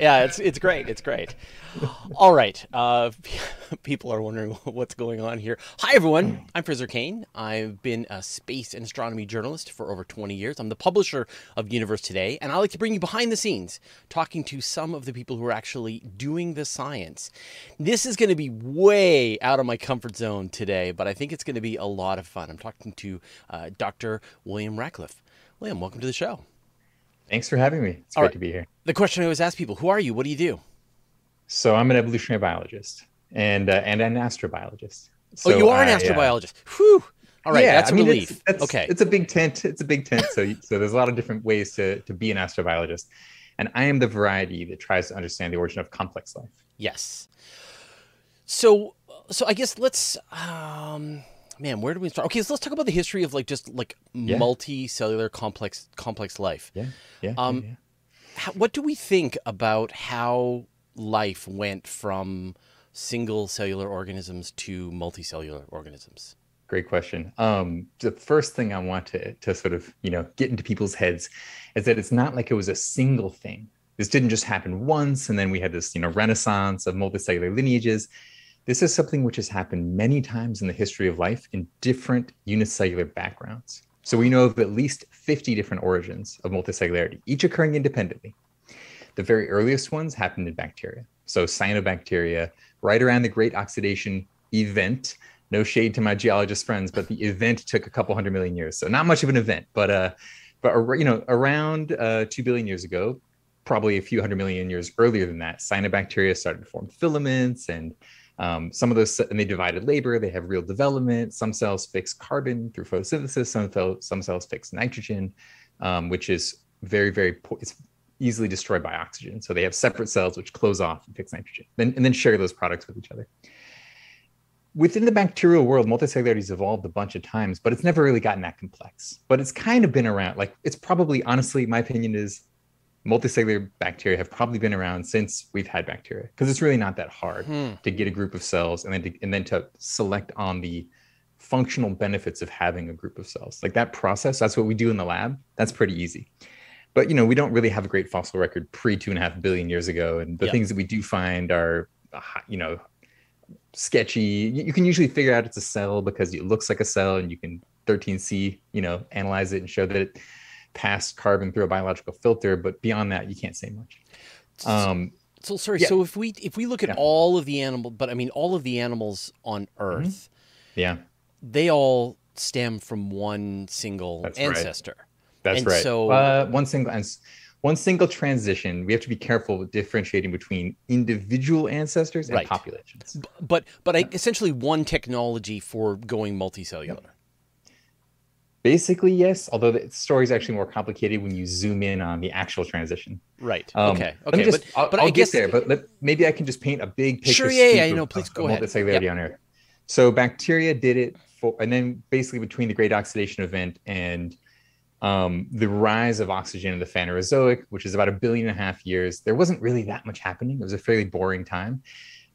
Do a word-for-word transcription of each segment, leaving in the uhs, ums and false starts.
yeah, it's it's great. It's great. All right. Uh, people are wondering what's going on here. Hi, everyone. I'm Fraser Kane. I've been a space and astronomy journalist for over twenty years. I'm the publisher of Universe Today, and I like to bring you behind the scenes, talking to some of the people who are actually doing the science. This is going to be way out of my comfort zone today, but I think it's going to be a lot of fun. I'm talking to uh, Doctor William Ratcliffe. William, welcome to the show. Thanks for having me. It's All great right. to be here. The question I always ask people, who are you? What do you do? So I'm an evolutionary biologist and uh, and an astrobiologist. So oh, you are I, an astrobiologist. Uh, Whew. All right. Yeah, that's I a mean, relief. It's, that's, okay. It's a big tent. It's a big tent. So, so there's a lot of different ways to, to be an astrobiologist. And I am the variety that tries to understand the origin of complex life. Yes. So, so I guess let's... Um... Man, where do we start? Okay, so let's talk about the history of like just like yeah. multicellular complex complex life. Yeah, yeah. Um, yeah. How, what do we think about how life went from single cellular organisms to multicellular organisms? Great question. Um, the first thing I want to to sort of you know get into people's heads is that it's not like it was a single thing. This didn't just happen once, and then we had this you know renaissance of multicellular lineages. This is something which has happened many times in the history of life in different unicellular backgrounds. So we know of at least fifty different origins of multicellularity, each occurring independently. The very earliest ones happened in bacteria. So cyanobacteria, right around the Great Oxidation event. No shade to my geologist friends, but the event took a couple hundred million years. So not much of an event, but uh, but you know, around uh, two billion years ago, probably a few hundred million years earlier than that, cyanobacteria started to form filaments and Um, some of those, and they divided labor, they have real development. Some cells fix carbon through photosynthesis, some, fel- some cells fix nitrogen, um, which is very, very, po- it's easily destroyed by oxygen. So they have separate cells which close off and fix nitrogen, then, and then share those products with each other. Within the bacterial world, multicellularity has evolved a bunch of times, but it's never really gotten that complex. But it's kind of been around, like it's probably, honestly, my opinion is, multicellular bacteria have probably been around since we've had bacteria, because it's really not that hard hmm. to get a group of cells and then to, and then to select on the functional benefits of having a group of cells. Like that process, that's what we do in the lab. That's pretty easy. But you know, we don't really have a great fossil record pre two and a half billion years ago, and the yep. things that we do find are, you know, sketchy. You can usually figure out it's a cell because it looks like a cell, and you can thirteen C, you know, analyze it and show that it passed carbon through a biological filter, but beyond that you can't say much. Um so, so sorry yeah. so if we if we look at yeah. all of the animal but I mean all of the animals on Earth, mm-hmm. yeah they all stem from one single that's ancestor right. that's and right so uh, one single one single transition. We have to be careful with differentiating between individual ancestors and right. populations, B- but but yeah. I, essentially one technology for going multicellular. yep. Basically, yes, although the story is actually more complicated when you zoom in on the actual transition. Right. Um, okay. Okay. Just, but I'll, but I'll I get guess... there, but let, maybe I can just paint a big picture. Sure. Yeah. Yeah. You know, please go ahead. Multicellularity yep. on Earth. So bacteria did it for, and then basically between the Great Oxidation event and um, the rise of oxygen in the Phanerozoic, which is about a billion and a half years, there wasn't really that much happening. It was a fairly boring time.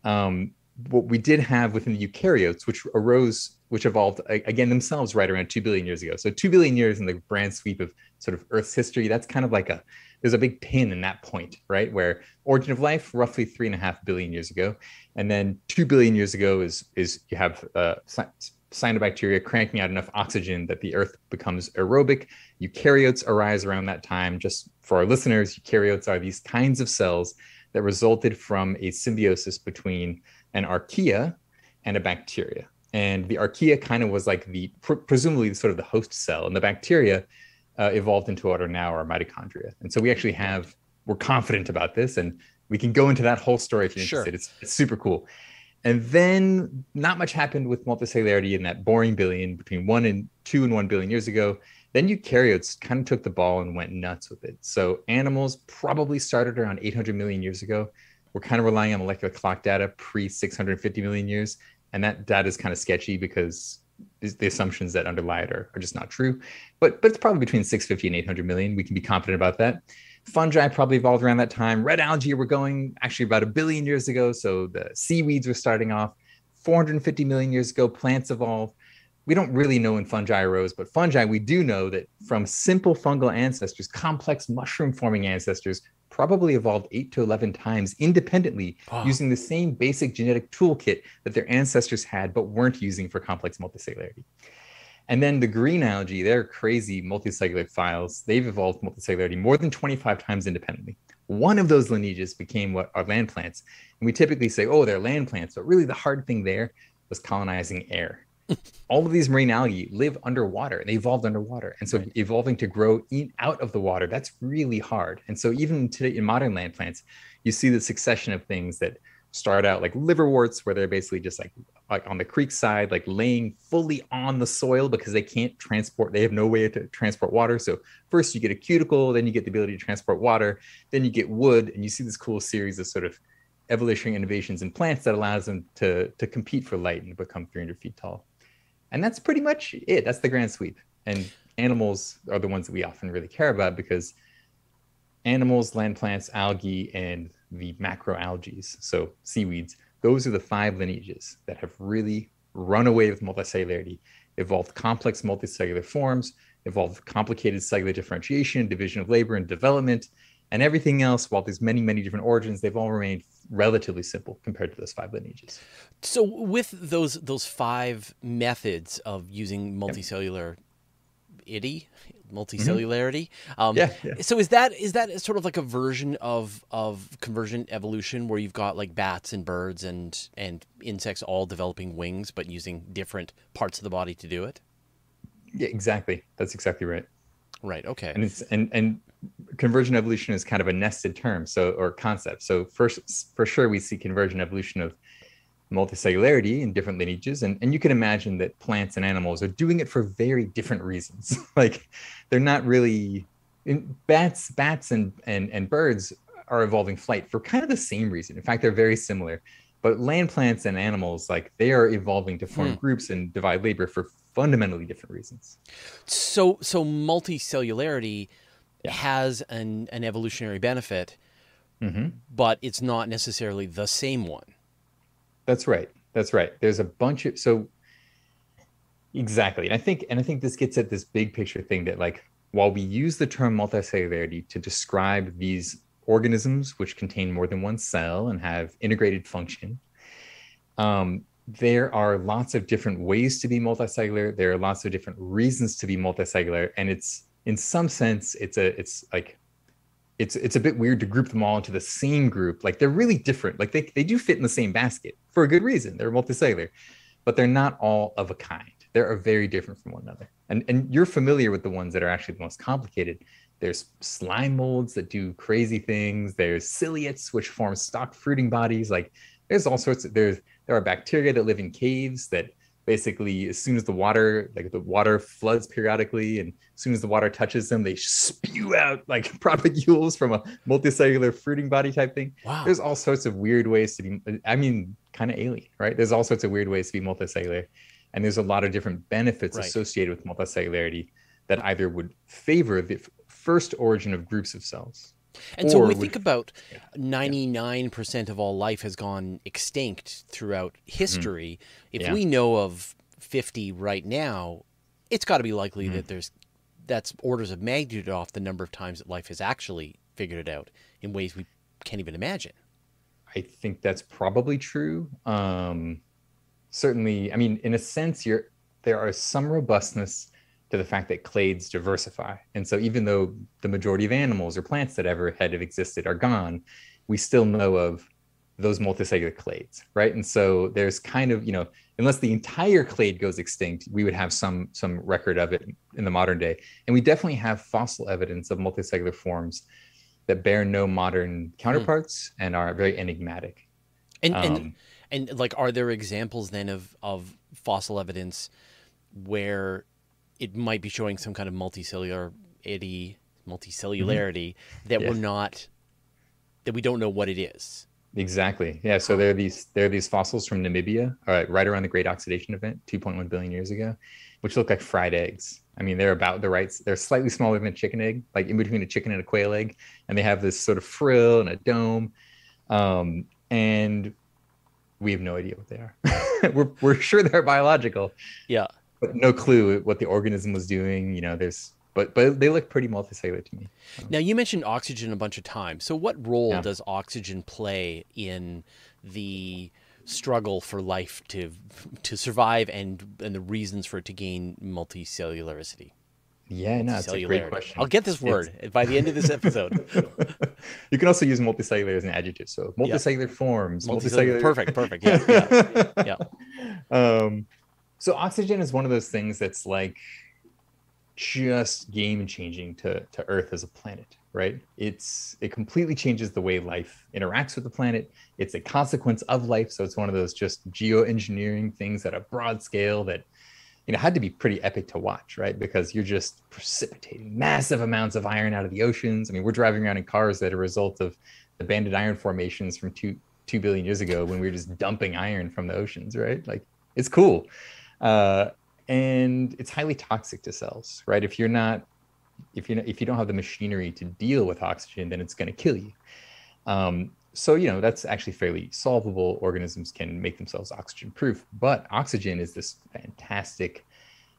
Um, what we did have within the eukaryotes, which arose, which evolved again themselves right around two billion years ago. So two billion years in the grand sweep of sort of Earth's history, that's kind of like a, there's a big pin in that point, right? Where origin of life, roughly three and a half billion years ago. And then two billion years ago is, is you have uh, cyanobacteria cranking out enough oxygen that the Earth becomes aerobic. Eukaryotes arise around that time. Just for our listeners, eukaryotes are these kinds of cells that resulted from a symbiosis between an archaea and a bacteria. And the archaea kind of was like the, pr- presumably sort of the host cell, and the bacteria uh, evolved into what are now our mitochondria. And so we actually have, we're confident about this, and we can go into that whole story if you're sure. interested. It's, it's super cool. And then not much happened with multicellularity in that boring billion between one and two and one billion years ago. Then eukaryotes kind of took the ball and went nuts with it. So animals probably started around eight hundred million years ago. We're kind of relying on molecular clock data pre six hundred fifty million years. And that data is kind of sketchy because the assumptions that underlie it are, are just not true. But but it's probably between six hundred fifty and eight hundred million. We can be confident about that. Fungi probably evolved around that time. Red algae were going actually about a billion years ago. So the seaweeds were starting off. four hundred fifty million years ago, plants evolved. We don't really know when fungi arose, but fungi, we do know that from simple fungal ancestors, complex mushroom-forming ancestors probably evolved eight to eleven times independently wow. using the same basic genetic toolkit that their ancestors had but weren't using for complex multicellularity. And then the green algae, they're crazy multicellular files. They've evolved multicellularity more than twenty-five times independently. One of those lineages became what are land plants. And we typically say, oh, they're land plants. But really the hard thing there was colonizing air. All of these marine algae live underwater and they evolved underwater. And so right. evolving to grow in, out of the water, that's really hard. And so even today in modern land plants, you see the succession of things that start out like liverworts, where they're basically just like, like on the creek side, like laying fully on the soil because they can't transport, they have no way to transport water. So first you get a cuticle, then you get the ability to transport water, then you get wood, and you see this cool series of sort of evolutionary innovations in plants that allows them to, to compete for light and become three hundred feet tall. And that's pretty much it. That's the grand sweep. And animals are the ones that we often really care about because animals, land plants, algae, and the macroalgaes, so seaweeds, those are the five lineages that have really run away with multicellularity, evolved complex multicellular forms, evolved complicated cellular differentiation, division of labor and development, and everything else. While there's many, many different origins, they've all remained relatively simple compared to those five lineages. So with those those five methods of using multicellular itty, multicellularity. Mm-hmm. um, yeah, yeah. So is that is that sort of like a version of of convergent evolution where you've got like bats and birds and and insects all developing wings but using different parts of the body to do it? Yeah, exactly. That's exactly right. Right. Okay. And it's and and convergent evolution is kind of a nested term, so or concept. So first, for sure, we see convergent evolution of multicellularity in different lineages, and, and you can imagine that plants and animals are doing it for very different reasons. Like they're not really in, bats bats and, and and birds are evolving flight for kind of the same reason. In fact, they're very similar. But land plants and animals, like they are evolving to form hmm. groups and divide labor for fundamentally different reasons. So so multicellularity yeah. has an, an evolutionary benefit, mm-hmm. but it's not necessarily the same one. That's right. That's right. There's a bunch of, so exactly. And I think, and I think this gets at this big picture thing that like, while we use the term multicellularity to describe these organisms, which contain more than one cell and have integrated function, um, there are lots of different ways to be multicellular. There are lots of different reasons to be multicellular. And it's, in some sense, it's a, it's like, It's it's a bit weird to group them all into the same group. Like they're really different. Like they, they do fit in the same basket for a good reason. They're multicellular, but they're not all of a kind. They're very different from one another. And, and you're familiar with the ones that are actually the most complicated. There's slime molds that do crazy things. There's ciliates, which form stalk fruiting bodies. Like there's all sorts of, there's, there are bacteria that live in caves that basically, as soon as the water, like the water floods periodically, and as soon as the water touches them, they spew out like propagules from a multicellular fruiting body type thing. Wow. There's all sorts of weird ways to be, I mean, kind of alien, right? There's all sorts of weird ways to be multicellular. And there's a lot of different benefits right. associated with multicellularity that either would favor the first origin of groups of cells. And so when we think about ninety-nine percent of all life has gone extinct throughout history, mm-hmm. if yeah. we know of fifty right now, it's got to be likely mm-hmm. that there's that's orders of magnitude off the number of times that life has actually figured it out in ways we can't even imagine. I think that's probably true. Um, certainly, I mean, in a sense, you're, there are some robustness to the fact that clades diversify. And so even though the majority of animals or plants that ever had existed are gone, we still know of those multicellular clades, right? And so there's kind of, you know, unless the entire clade goes extinct, we would have some, some record of it in the modern day. And we definitely have fossil evidence of multicellular forms that bear no modern counterparts mm. and are very enigmatic. And, um, and and like, are there examples then of, of fossil evidence where it might be showing some kind of multicellular itty, multicellularity mm-hmm. that yeah. we're not, that we don't know what it is. Exactly. Yeah. So there are these, there are these fossils from Namibia, uh, right around the Great Oxidation event, two point one billion years ago, which look like fried eggs. I mean, they're about the right, they're slightly smaller than a chicken egg, like in between a chicken and a quail egg. And they have this sort of frill and a dome. Um, and we have no idea what they are. we're, we're sure they're biological. Yeah. But no clue what the organism was doing. You know, there's But, but they look pretty multicellular to me. Now, you mentioned oxygen a bunch of times. So what role yeah. does oxygen play in the struggle for life to to survive and, and the reasons for it to gain multicellularity? Yeah, no, it's a great question. I'll get this word it's... by the end of this episode. You can also use multicellular as an adjective. So multicellular yeah. forms. Multicellular. multicellular. Perfect, perfect. Yeah, yeah, yeah. Um, so oxygen is one of those things that's like, just game changing to, to Earth as a planet, right? It's, it completely changes the way life interacts with the planet. It's a consequence of life. So it's one of those just geoengineering things at a broad scale that, you know, had to be pretty epic to watch, right? Because you're just precipitating massive amounts of iron out of the oceans. I mean, we're driving around in cars that are a result of the banded iron formations from two, two billion years ago when we were just dumping iron from the oceans, right? Like, it's cool. Uh, And it's highly toxic to cells, right? If you're not, if you if you don't have the machinery to deal with oxygen, then it's going to kill you. Um, so you know that's actually fairly solvable. Organisms can make themselves oxygen-proof, but oxygen is this fantastic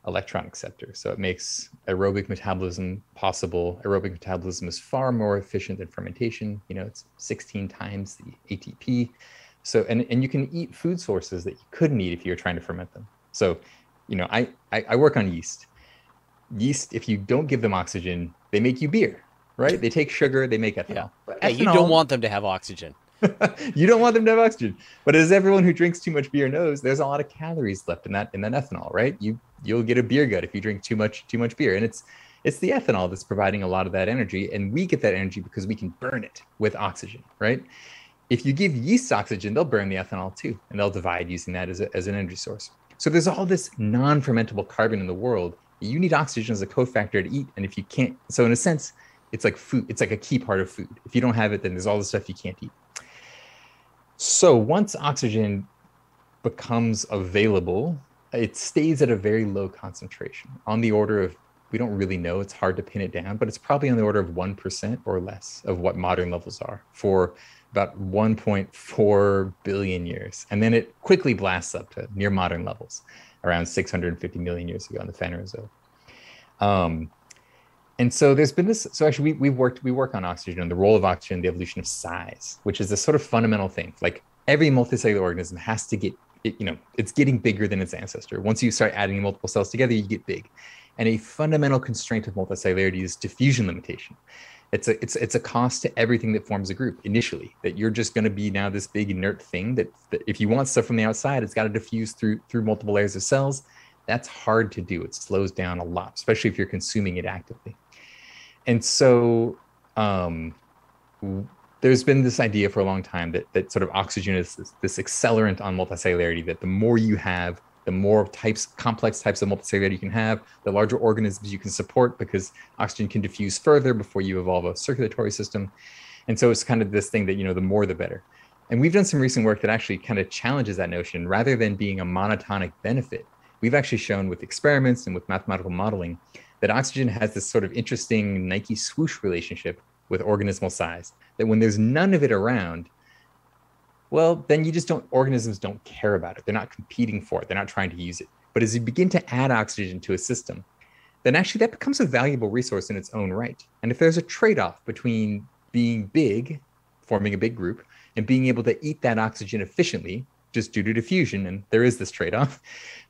electron acceptor. So it makes aerobic metabolism possible. Aerobic metabolism is far more efficient than fermentation. You know, it's sixteen times the A T P. So and and you can eat food sources that you couldn't eat if you were trying to ferment them. So You know, I, I, I work on yeast. Yeast, if you don't give them oxygen, they make you beer, right? They take sugar, they make ethanol. Yeah. But ethanol, you don't want them to have oxygen. You don't want them to have oxygen. But as everyone who drinks too much beer knows, there's a lot of calories left in that in that ethanol, right? You you'll get a beer gut if you drink too much too much beer. And it's it's the ethanol that's providing a lot of that energy. And we get that energy because we can burn it with oxygen, right? If you give yeast oxygen, they'll burn the ethanol too, and they'll divide using that as a, as an energy source. So there's all this non-fermentable carbon in the world. You need oxygen as a cofactor to eat. And if you can't, so in a sense, it's like food. It's like a key part of food. If you don't have it, then there's all the stuff you can't eat. So once oxygen becomes available, it stays at a very low concentration on the order of, we don't really know, it's hard to pin it down, but it's probably on the order of one percent or less of what modern levels are for about one point four billion years. And then it quickly blasts up to near modern levels around six hundred fifty million years ago in the Phanerozoic. Um, and so there's been this, so actually we, we've worked, we work on oxygen and the role of oxygen, the evolution of size, which is a sort of fundamental thing. Like every multicellular organism has to get, it, you know, it's getting bigger than its ancestor. Once you start adding multiple cells together, you get big. And a fundamental constraint of multicellularity is diffusion limitation. It's a, it's, it's a cost to everything that forms a group initially, that you're just going to be now this big inert thing that, that if you want stuff from the outside, it's got to diffuse through through multiple layers of cells. That's hard to do. It slows down a lot, especially if you're consuming it actively. And so um, there's been this idea for a long time that, that sort of oxygen is this, this accelerant on multicellularity, that the more you have, the more types, complex types of multicellularity you can have, the larger organisms you can support because oxygen can diffuse further before you evolve a circulatory system. And so it's kind of this thing that, you know, the more the better. And we've done some recent work that actually kind of challenges that notion. Rather than being a monotonic benefit, we've actually shown with experiments and with mathematical modeling that oxygen has this sort of interesting Nike swoosh relationship with organismal size, that when there's none of it around, well, then you just don't, organisms don't care about it. They're not competing for it. They're not trying to use it. But as you begin to add oxygen to a system, then actually that becomes a valuable resource in its own right. And if there's a trade-off between being big, forming a big group, and being able to eat that oxygen efficiently, just due to diffusion, and there is this trade-off,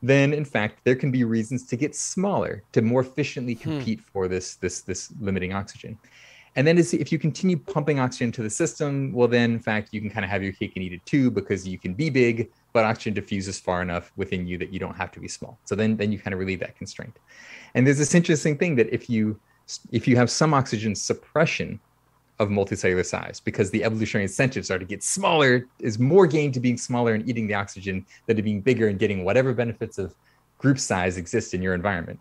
then in fact, there can be reasons to get smaller, to more efficiently compete hmm. for this, this, this limiting oxygen. And then if you continue pumping oxygen to the system, well, then, in fact, you can kind of have your cake and eat it too, because you can be big, but oxygen diffuses far enough within you that you don't have to be small. So then, then you kind of relieve that constraint. And there's this interesting thing that if you, if you have some oxygen suppression of multicellular size, because the evolutionary incentives are to get smaller, is more gain to being smaller and eating the oxygen than to being bigger and getting whatever benefits of group size exist in your environment.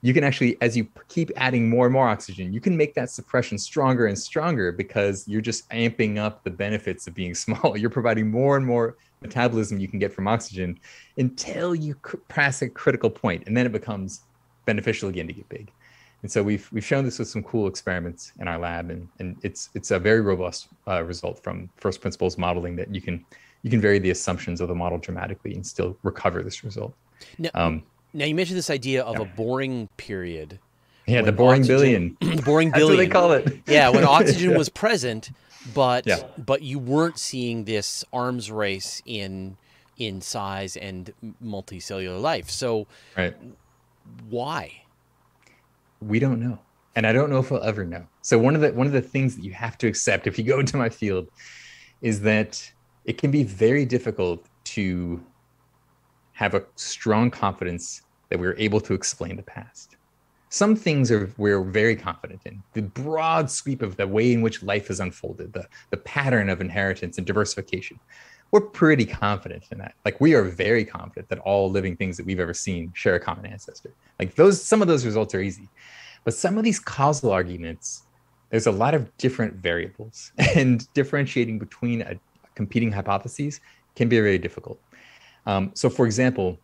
You can actually, as you keep adding more and more oxygen, you can make that suppression stronger and stronger because you're just amping up the benefits of being small. You're providing more and more metabolism you can get from oxygen until you pass a critical point, and then it becomes beneficial again to get big. And so we've we've shown this with some cool experiments in our lab, and and it's it's a very robust uh, result from first principles modeling that you can you can vary the assumptions of the model dramatically and still recover this result. No. Um, Now, you mentioned this idea of a boring period, Yeah, the boring oxygen, billion. The boring billion. That's what they call it. Yeah, when oxygen yeah. was present, but yeah. but you weren't seeing this arms race in in size and multicellular life. So right. why? We don't know. And I don't know if we'll ever know. So one of the one of the things that you have to accept if you go into my field is that it can be very difficult to have a strong confidence that we're able to explain the past. Some things are we're very confident in. The broad sweep of the way in which life has unfolded, the, the pattern of inheritance and diversification. We're pretty confident in that. Like, we are very confident that all living things that we've ever seen share a common ancestor. Like, those, some of those results are easy. But some of these causal arguments, there's a lot of different variables, and differentiating between a, competing hypotheses can be very difficult. Um, so, for example,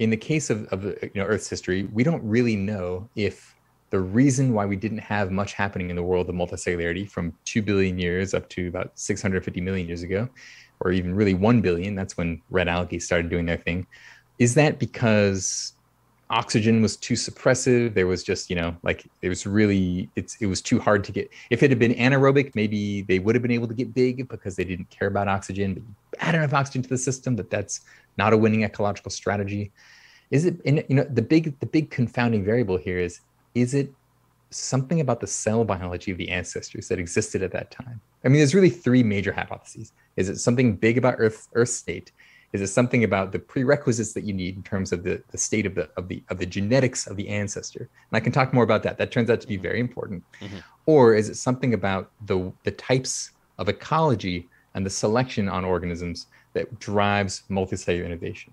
in the case of, of you know, Earth's history, we don't really know if the reason why we didn't have much happening in the world of multicellularity from two billion years up to about six hundred fifty million years ago, or even really one billion, that's when red algae started doing their thing, is that because oxygen was too suppressive? There was just, you know, like it was really, it's, it was too hard to get. If it had been anaerobic, maybe they would have been able to get big because they didn't care about oxygen, but you add enough oxygen to the system that that's not a winning ecological strategy. Is it, and, you know, the big, the big confounding variable here is, is it something about the cell biology of the ancestors that existed at that time? I mean, there's really three major hypotheses. Is it something big about Earth, Earth state? Is it something about the prerequisites that you need in terms of the, the state of the of the of the genetics of the ancestor? And I can talk more about that. That turns out to be very important. Mm-hmm. Or is it something about the the types of ecology and the selection on organisms that drives multicellular innovation?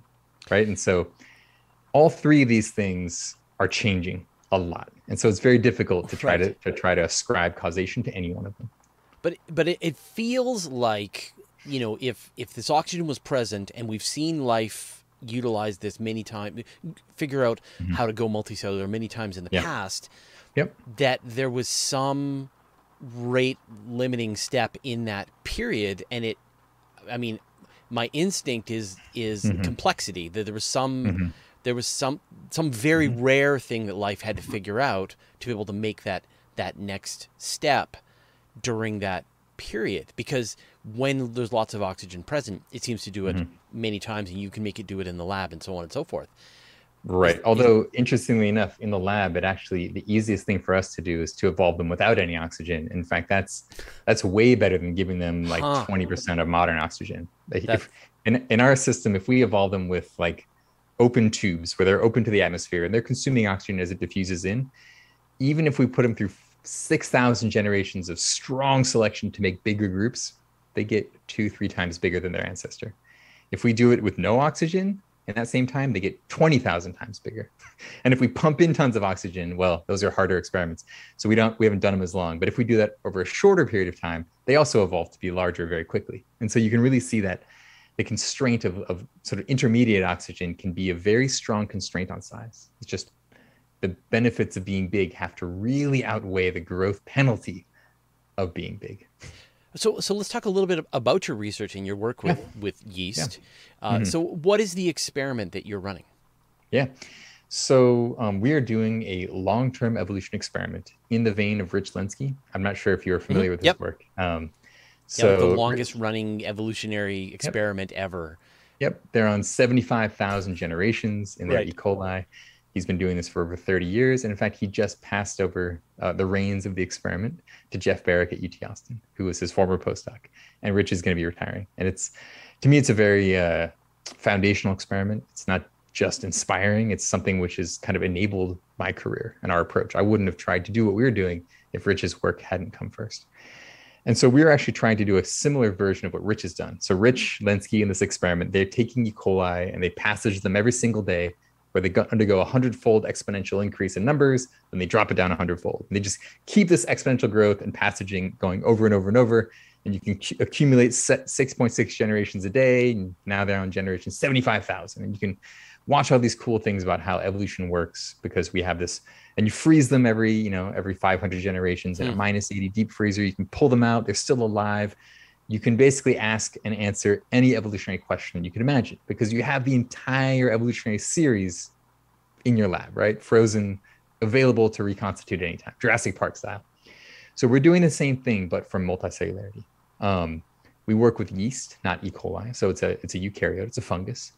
Right. And so all three of these things are changing a lot. And so it's very difficult to try right. to, to try to ascribe causation to any one of them. But but it, it feels like, you know, if if this oxygen was present and we've seen life utilize this many times, figure out mm-hmm. how to go multicellular many times in the yep. past, yep. that there was some rate limiting step in that period. And it, I mean, my instinct is is mm-hmm. complexity, that there was some mm-hmm. there was some some very mm-hmm. rare thing that life had to figure out to be able to make that that next step during that period, because when there's lots of oxygen present, it seems to do it mm-hmm. many times, and you can make it do it in the lab and so on and so forth. Right. It's, Although, it's, interestingly enough, in the lab, it actually, the easiest thing for us to do is to evolve them without any oxygen. In fact, that's that's way better than giving them like twenty percent huh. of modern oxygen. If, in, in our system, if we evolve them with like open tubes where they're open to the atmosphere and they're consuming oxygen as it diffuses in, even if we put them through six thousand generations of strong selection to make bigger groups, they get two, three times bigger than their ancestor. If we do it with no oxygen in that same time, they get twenty thousand times bigger. And if we pump in tons of oxygen, well, those are harder experiments. So we don't, we haven't done them as long. But if we do that over a shorter period of time, they also evolve to be larger very quickly. And so you can really see that the constraint of, of sort of intermediate oxygen can be a very strong constraint on size. It's just the benefits of being big have to really outweigh the growth penalty of being big. So, so let's talk a little bit about your research and your work with, yeah. with yeast. Yeah. Uh, mm-hmm. So what is the experiment that you're running? Yeah. So um, we are doing a long-term evolution experiment in the vein of Rich Lenski. I'm not sure if you're familiar mm-hmm. with his yep. work. Um, so yeah, the longest running evolutionary experiment yep. ever. Yep. They're on seventy-five thousand generations in their right. E. coli. He's been doing this for over thirty years. And in fact, he just passed over uh, the reins of the experiment to Jeff Barrick at U T Austin, who was his former postdoc. And Rich is going to be retiring. And it's, to me, it's a very uh, foundational experiment. It's not just inspiring. It's something which has kind of enabled my career and our approach. I wouldn't have tried to do what we were doing if Rich's work hadn't come first. And so we're actually trying to do a similar version of what Rich has done. So Rich Lenski in this experiment, they're taking E. coli and they passage them every single day, where they undergo a hundred-fold exponential increase in numbers, then they drop it down a hundred-fold. And they just keep this exponential growth and passaging going over and over and over. And you can accumulate six point six generations a day. And now they're on generation seventy-five thousand. And you can watch all these cool things about how evolution works, because we have this, and you freeze them every, you know, every five hundred generations in mm. a minus eighty deep freezer. You can pull them out. They're still alive. You can basically ask and answer any evolutionary question you can imagine, because you have the entire evolutionary series in your lab, right? Frozen available to reconstitute at any time, Jurassic Park style. So we're doing the same thing, but from multicellularity. Um, we work with yeast, not E. coli. So it's a, it's a eukaryote, it's a fungus.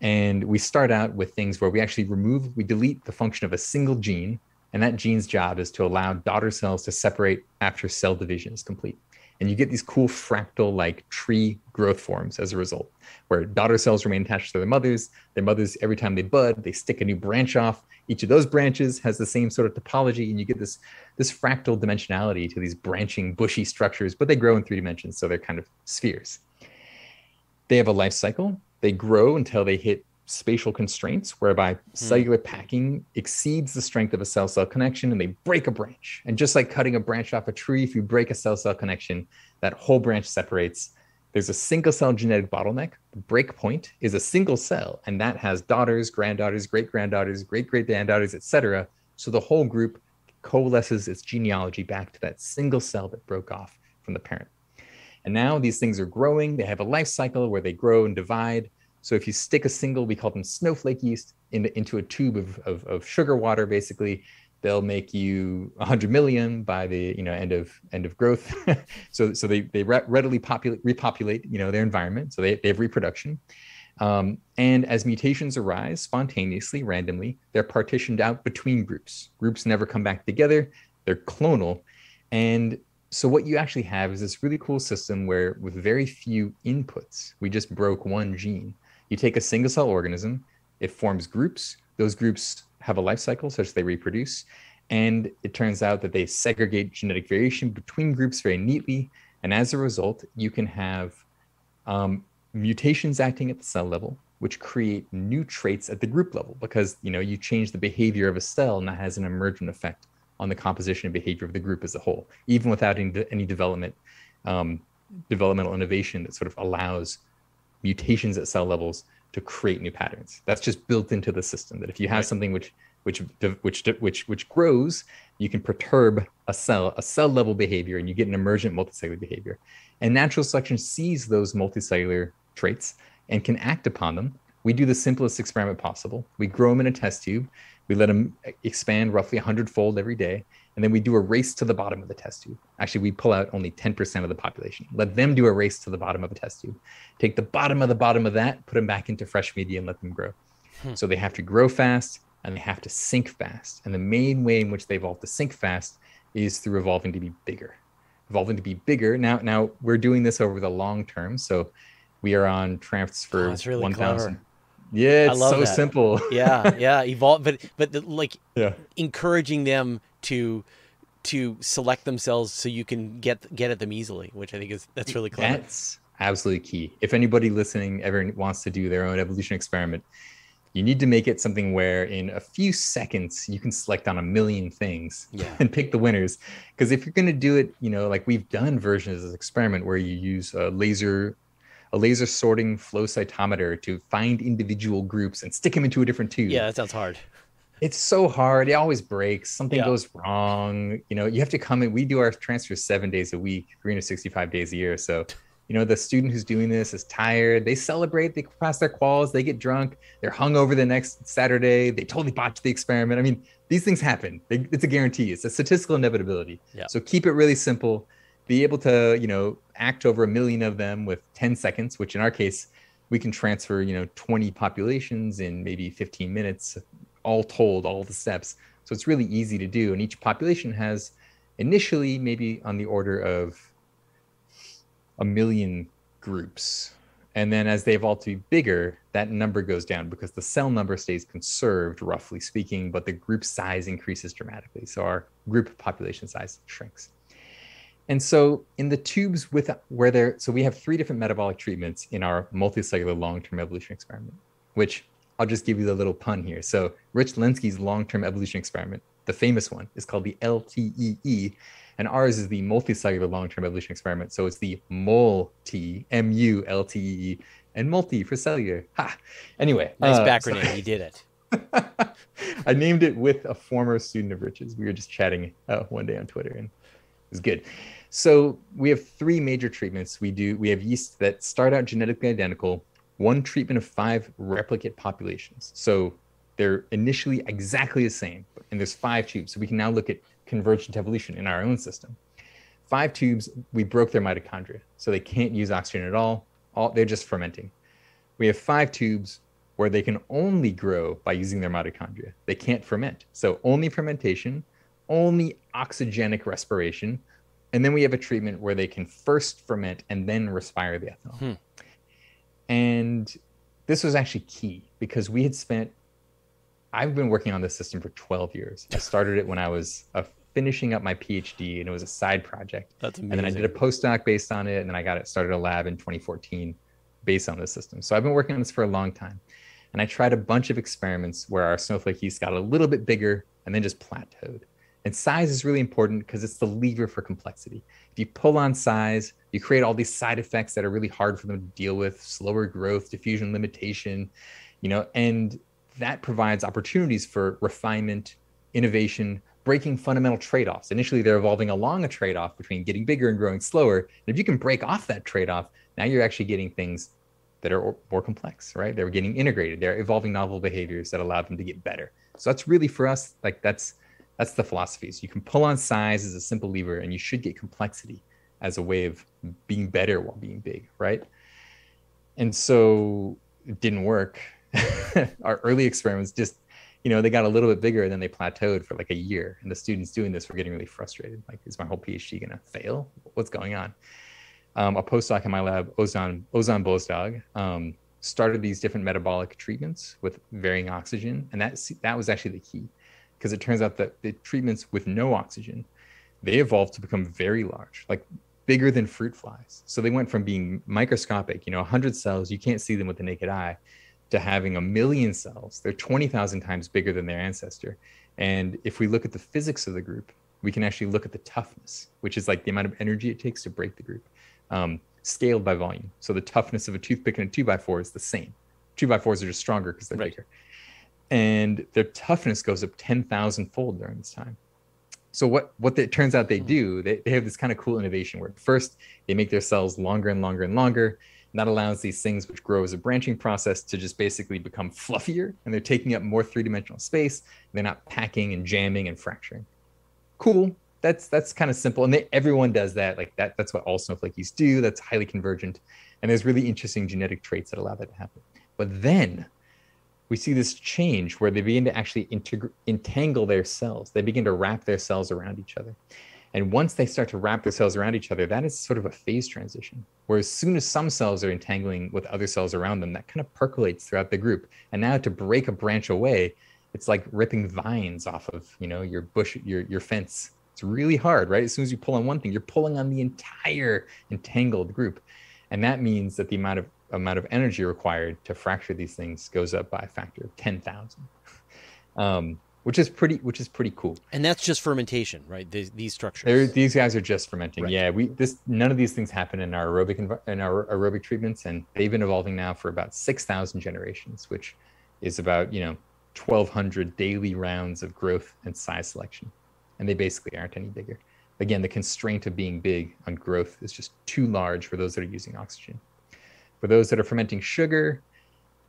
And we start out with things where we actually remove, we delete the function of a single gene. And that gene's job is to allow daughter cells to separate after cell division is complete. And you get these cool fractal-like tree growth forms as a result, where daughter cells remain attached to their mothers. Their mothers, every time they bud, they stick a new branch off. Each of those branches has the same sort of topology, and you get this, this fractal dimensionality to these branching, bushy structures, but they grow in three dimensions, so they're kind of spheres. They have a life cycle. They grow until they hit spatial constraints, whereby mm. cellular packing exceeds the strength of a cell-cell connection, and they break a branch. And just like cutting a branch off a tree, if you break a cell-cell connection, that whole branch separates. There's a single cell genetic bottleneck. The break point is a single cell, and that has daughters, granddaughters, great-granddaughters, great-great-granddaughters, et cetera. So the whole group coalesces its genealogy back to that single cell that broke off from the parent. And now these things are growing. They have a life cycle where they grow and divide. So if you stick a single, we call them snowflake yeast, into, into a tube of, of, of sugar water, basically, they'll make you one hundred million by the you know end of end of growth. so so they they readily populate, repopulate you know their environment. So they they have reproduction, um, and as mutations arise spontaneously, randomly, they're partitioned out between groups. Groups never come back together. They're clonal, and so what you actually have is this really cool system where, with very few inputs, we just broke one gene. You take a single cell organism, it forms groups. Those groups have a life cycle such that they reproduce. And it turns out that they segregate genetic variation between groups very neatly. And as a result, you can have um, mutations acting at the cell level, which create new traits at the group level, because you know you change the behavior of a cell, and that has an emergent effect on the composition and behavior of the group as a whole, even without any, any development, um, developmental innovation that sort of allows mutations at cell levels to create new patterns. That's just built into the system, that if you have right. something which which which which which grows, you can perturb a cell a cell level behavior, and you get an emergent multicellular behavior. And natural selection sees those multicellular traits and can act upon them. We do the simplest experiment possible. We grow them in a test tube. We let them expand roughly one hundred fold every day. And then we do a race to the bottom of the test tube. Actually, we pull out only ten percent of the population. Let them do a race to the bottom of a test tube. Take the bottom of the bottom of that, put them back into fresh media, and let them grow. Hmm. So they have to grow fast, and they have to sink fast. And the main way in which they evolve to sink fast is through evolving to be bigger. Evolving to be bigger. Now, now we're doing this over the long term. So we are on tramps for one thousand. Oh, yeah, it's so that. simple. yeah, yeah, evolve, but but the, like yeah. encouraging them to to select themselves so you can get get at them easily, which I think is that's really clever. That's absolutely key. If anybody listening ever wants to do their own evolution experiment, you need to make it something where in a few seconds you can select on a million things yeah. and pick the winners. Because if you're going to do it, you know, like we've done versions of this experiment where you use a laser. a laser sorting flow cytometer to find individual groups and stick them into a different tube. Yeah, that sounds hard. It's so hard. It always breaks. Something yeah. goes wrong. You know, you have to come in. We do our transfers seven days a week, three hundred sixty-five days a year. So, you know, the student who's doing this is tired. They celebrate. They pass their quals. They get drunk. They're hungover the next Saturday. They totally botched the experiment. I mean, these things happen. They, it's a guarantee. It's a statistical inevitability. Yeah. So keep it really simple. Be able to, you know, act over a million of them with ten seconds, which in our case, we can transfer, you know, twenty populations in maybe fifteen minutes, all told, all the steps. So it's really easy to do. And each population has initially maybe on the order of a million groups. And then as they evolve to be bigger, that number goes down because the cell number stays conserved, roughly speaking, but the group size increases dramatically. So our group population size shrinks. And so in the tubes with where they're, so we have three different metabolic treatments in our multicellular long-term evolution experiment, which I'll just give you the little pun here. So Rich Lenski's long-term evolution experiment, the famous one, is called the L T E E, and ours is the multicellular long-term evolution experiment. So it's the MULTEE, M U L T E E, and MULTEE for cellular. Ha! Anyway. Nice uh, background. So you did it. I named it with a former student of Rich's. We were just chatting uh, one day on Twitter, and it was good. So we have three major treatments. We do we have yeast that start out genetically identical, one treatment of five replicate populations. So They're initially exactly the same, and there's five tubes. So we can now look at convergent evolution in our own system. Five tubes, we broke their mitochondria, so they can't use oxygen at all. all they're just fermenting. We have five tubes where they can only grow by using their mitochondria. They can't ferment. So only fermentation, only oxygenic respiration. And then we have a treatment where they can first ferment and then respire the ethanol. Hmm. And this was actually key because we had spent, I've been working on this system for twelve years. I started it when I was a, finishing up my PhD, and it was a side project. That's amazing. And then I did a postdoc based on it, and then I got it started a lab in twenty fourteen based on this system. So I've been working on this for a long time. And I tried a bunch of experiments where our snowflake yeast got a little bit bigger and then just plateaued. And size is really important because it's the lever for complexity. If you pull on size, you create all these side effects that are really hard for them to deal with, slower growth, diffusion limitation, you know, and that provides opportunities for refinement, innovation, breaking fundamental trade-offs. Initially, they're evolving along a trade-off between getting bigger and growing slower. And if you can break off that trade-off, now you're actually getting things that are more complex, right? They're getting integrated. They're evolving novel behaviors that allow them to get better. So that's really for us, like that's, That's the philosophy. So you can pull on size as a simple lever, and you should get complexity as a way of being better while being big, right? And so it didn't work. Our early experiments just, you know, they got a little bit bigger and then they plateaued for like a year. And the students doing this were getting really frustrated. Like, is my whole PhD gonna fail? What's going on? Um, a postdoc in my lab, Ozan, Ozan Bozdag, um, started these different metabolic treatments with varying oxygen. And that, that was actually the key. Because it turns out that the treatments with no oxygen, they evolved to become very large, like bigger than fruit flies. So they went from being microscopic, you know, one hundred cells, you can't see them with the naked eye, to having a million cells. They're twenty thousand times bigger than their ancestor. And if we look at the physics of the group, we can actually look at the toughness, which is like the amount of energy it takes to break the group, um, scaled by volume. So the toughness of a toothpick and a two by four is the same. Two by fours are just stronger because they're right. bigger. And their toughness goes up ten thousand fold during this time. So what, what it turns out they do, they, they have this kind of cool innovation where first they make their cells longer and longer and longer. And that allows these things which grow as a branching process to just basically become fluffier. And they're taking up more three-dimensional space. And they're not packing and jamming and fracturing. Cool. That's, that's kind of simple. And they, everyone does that. Like that, that's what all snowflake yeast do. That's highly convergent. And there's really interesting genetic traits that allow that to happen. But then we see this change where they begin to actually entangle their cells. They begin to wrap their cells around each other. And once they start to wrap their cells around each other, that is sort of a phase transition, where as soon as some cells are entangling with other cells around them, that kind of percolates throughout the group. And now to break a branch away, it's like ripping vines off of, you know, your bush, your, your fence. It's really hard, right? As soon as you pull on one thing, you're pulling on the entire entangled group. And that means that the amount of amount of energy required to fracture these things goes up by a factor of ten thousand, um, which is pretty, which is pretty cool. And that's just fermentation, right? These, these structures. They're, these guys are just fermenting. Right. Yeah, we this none of these things happen in our aerobic in our aerobic treatments, and they've been evolving now for about six thousand generations, which is about you know twelve hundred daily rounds of growth and size selection, and they basically aren't any bigger. Again, the constraint of being big on growth is just too large for those that are using oxygen. For those that are fermenting sugar,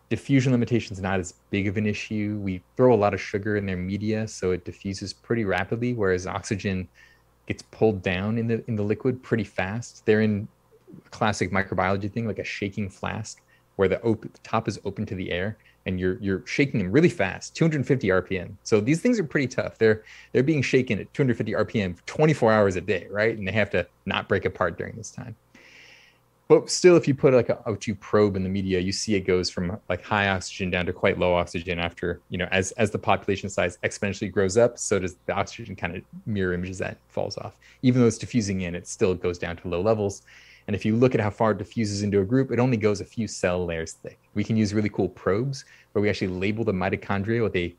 diffusion limitation is not as big of an issue. We throw a lot of sugar in their media, so it diffuses pretty rapidly, whereas oxygen gets pulled down in the in the liquid pretty fast. They're in a classic microbiology thing, like a shaking flask, where the, open, the top is open to the air, and you're you're shaking them really fast, two hundred fifty R P M. So these things are pretty tough. They're they're being shaken at two hundred fifty R P M for twenty-four hours a day, right? And they have to not break apart during this time. But still, if you put like a O two probe in the media, you see it goes from like high oxygen down to quite low oxygen after, you know, as, as the population size exponentially grows up, so does the oxygen kind of mirror images that falls off. Even though it's diffusing in, it still goes down to low levels. And if you look at how far it diffuses into a group, it only goes a few cell layers thick. We can use really cool probes where we actually label the mitochondria with a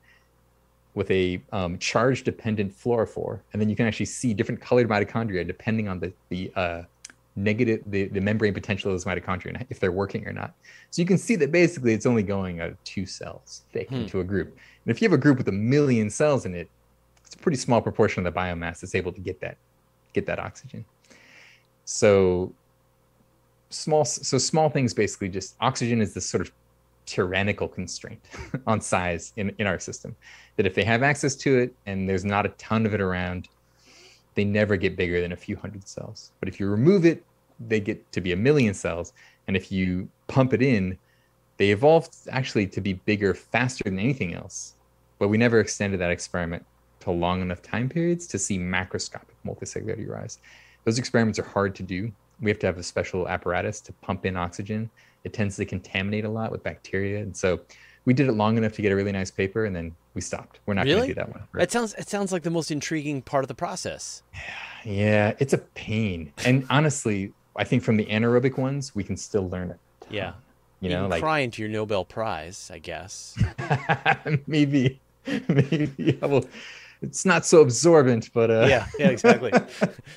with a um, charge-dependent fluorophore. And then you can actually see different colored mitochondria depending on the, the uh, negative the, the membrane potential of those mitochondria, if they're working or not. So you can see that basically it's only going out of two cells thick hmm. into a group. And if you have a group with a million cells in it, it's a pretty small proportion of the biomass that's able to get that get that oxygen. So small so small things basically just oxygen is this sort of tyrannical constraint on size in, in our system, that if they have access to it and there's not a ton of it around, they never get bigger than a few hundred cells. But if you remove it, they get to be a million cells. And if you pump it in, they evolved actually to be bigger faster than anything else. But we never extended that experiment to long enough time periods to see macroscopic multicellularity rise. Those experiments are hard to do. We have to have a special apparatus to pump in oxygen. It tends to contaminate a lot with bacteria. And so we did it long enough to get a really nice paper, and then we stopped. We're not really? going to do that one. Right? It sounds, it sounds like the most intriguing part of the process. Yeah, yeah, it's a pain. And honestly, I think from the anaerobic ones, we can still learn it. Yeah. You, you know, can like, cry into your Nobel Prize, I guess. Maybe. Maybe. I will. It's not so absorbent, but... Uh... Yeah, yeah, exactly.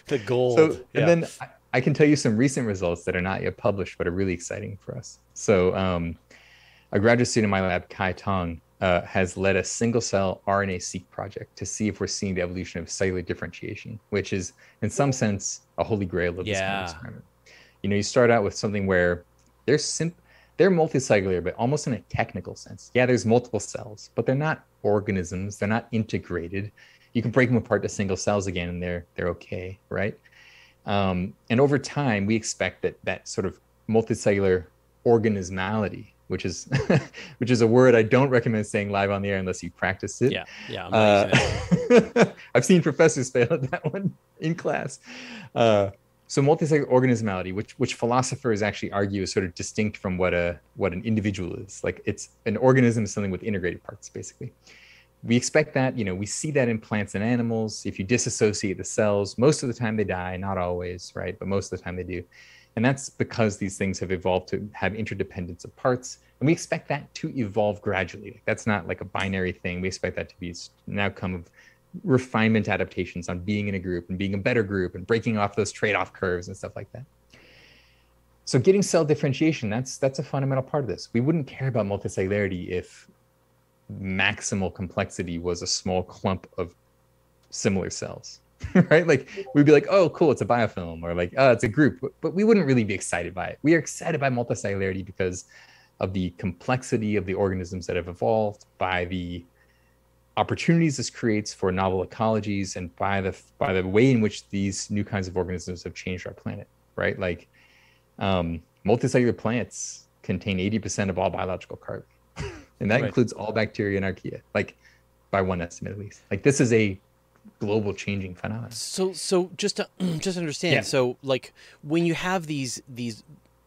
The gold. So, yeah. And then I, I can tell you some recent results that are not yet published, but are really exciting for us. So um, a graduate student in my lab, Kai Tong, uh, has led a single-cell R N A-seq project to see if we're seeing the evolution of cellular differentiation, which is, in some sense, a holy grail of this yeah. kind of experiment. You know, you start out with something where they're, sim they're multicellular, but almost in a technical sense. Yeah, there's multiple cells, but they're not organisms, they're not integrated. You can break them apart to single cells again and they're they're okay, right? Um, and over time, we expect that that sort of multicellular organismality, which is which is a word I don't recommend saying live on the air unless you practice it. Yeah, yeah. I'm uh, I've seen professors fail at that one in class. Uh, so multicellular organismality, which which philosophers actually argue is sort of distinct from what a what an individual is. Like it's an organism is something with integrated parts, basically. We expect that, you know, we see that in plants and animals. If you disassociate the cells, most of the time they die, not always, right? But most of the time they do. And that's because these things have evolved to have interdependence of parts. And we expect that to evolve gradually. That's not like a binary thing. We expect that to be an outcome of refinement adaptations on being in a group and being a better group and breaking off those trade-off curves and stuff like that. So getting cell differentiation, that's, that's a fundamental part of this. We wouldn't care about multicellularity if maximal complexity was a small clump of similar cells, right? Like we'd be like, oh, cool, it's a biofilm, or like, oh, it's a group, but, but we wouldn't really be excited by it. We are excited by multicellularity because of the complexity of the organisms that have evolved, by the opportunities this creates for novel ecologies, and by the by the way in which these new kinds of organisms have changed our planet, right? Like um, multicellular plants contain eighty percent of all biological carbon. And that right. includes all bacteria and archaea, like by one estimate at least. Like this is a global changing phenomenon. So, so just to just understand. Yeah. So, like when you have these these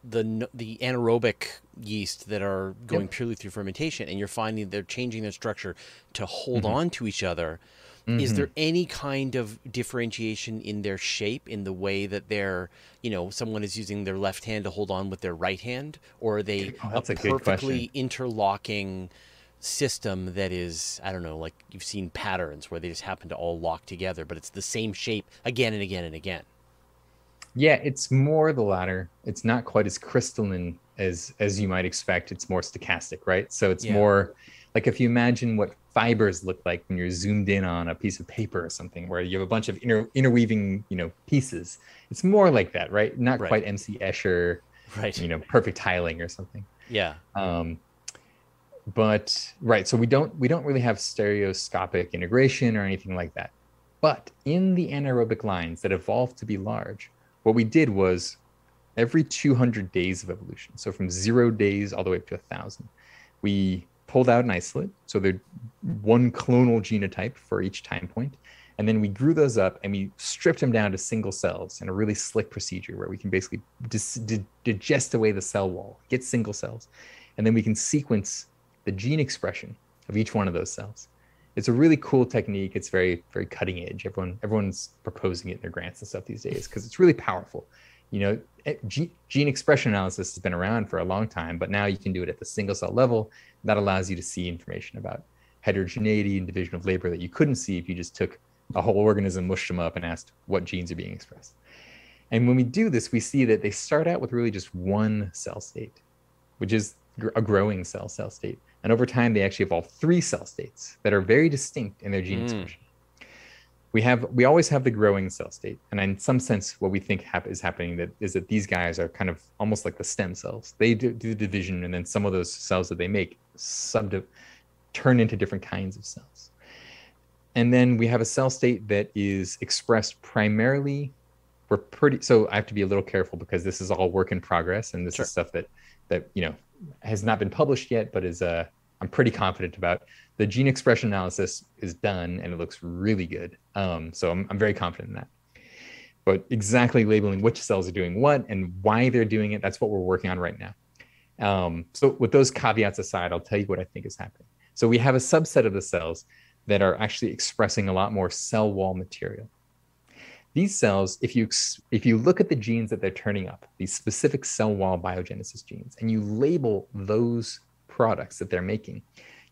the the anaerobic yeast that are going yep. purely through fermentation, and you're finding they're changing their structure to hold mm-hmm. on to each other, mm-hmm. is there any kind of differentiation in their shape, in the way that they're, you know, someone is using their left hand to hold on with their right hand, or are they oh, that's a, a perfectly interlocking system that is, I don't know, like you've seen patterns where they just happen to all lock together, but it's the same shape again and again and again? Yeah, it's more the latter. It's not quite as crystalline as as you might expect. It's more stochastic, right? So it's yeah. more like if you imagine what fibers look like when you're zoomed in on a piece of paper or something, where you have a bunch of inter interweaving, you know, pieces. It's more like that, right? Not right. quite M C Escher, right? You know, perfect tiling or something. Yeah. Um, but right, so we don't we don't really have stereoscopic integration or anything like that. But in the anaerobic lines that evolved to be large, what we did was every two hundred days of evolution, so from zero days all the way up to a thousand, we pulled out an isolate, so they're one clonal genotype for each time point, and then we grew those up and we stripped them down to single cells in a really slick procedure where we can basically digest away the cell wall, get single cells, and then we can sequence the gene expression of each one of those cells. It's a really cool technique. It's very, very cutting edge. Everyone, everyone's proposing it in their grants and stuff these days because it's really powerful. You know, gene expression analysis has been around for a long time, but now you can do it at the single cell level. That allows you to see information about heterogeneity and division of labor that you couldn't see if you just took a whole organism, mushed them up, and asked what genes are being expressed. And when we do this, we see that they start out with really just one cell state, which is a growing cell cell state. And over time, they actually evolve three cell states that are very distinct in their gene mm. expression. we have we always have the growing cell state, and in some sense, what we think hap is happening that is that these guys are kind of almost like the stem cells. They do, do the division, and then some of those cells that they make sub turn into different kinds of cells. And then we have a cell state that is expressed primarily. We're pretty so I have to be a little careful because this is all work in progress, and this sure. is stuff that that you know has not been published yet, but is uh I'm pretty confident about. The gene expression analysis is done and it looks really good. Um, so I'm, I'm very confident in that. But exactly labeling which cells are doing what and why they're doing it, that's what we're working on right now. Um, so with those caveats aside, I'll tell you what I think is happening. So we have a subset of the cells that are actually expressing a lot more cell wall material. These cells, if you, if you look at the genes that they're turning up, these specific cell wall biogenesis genes, and you label those products that they're making,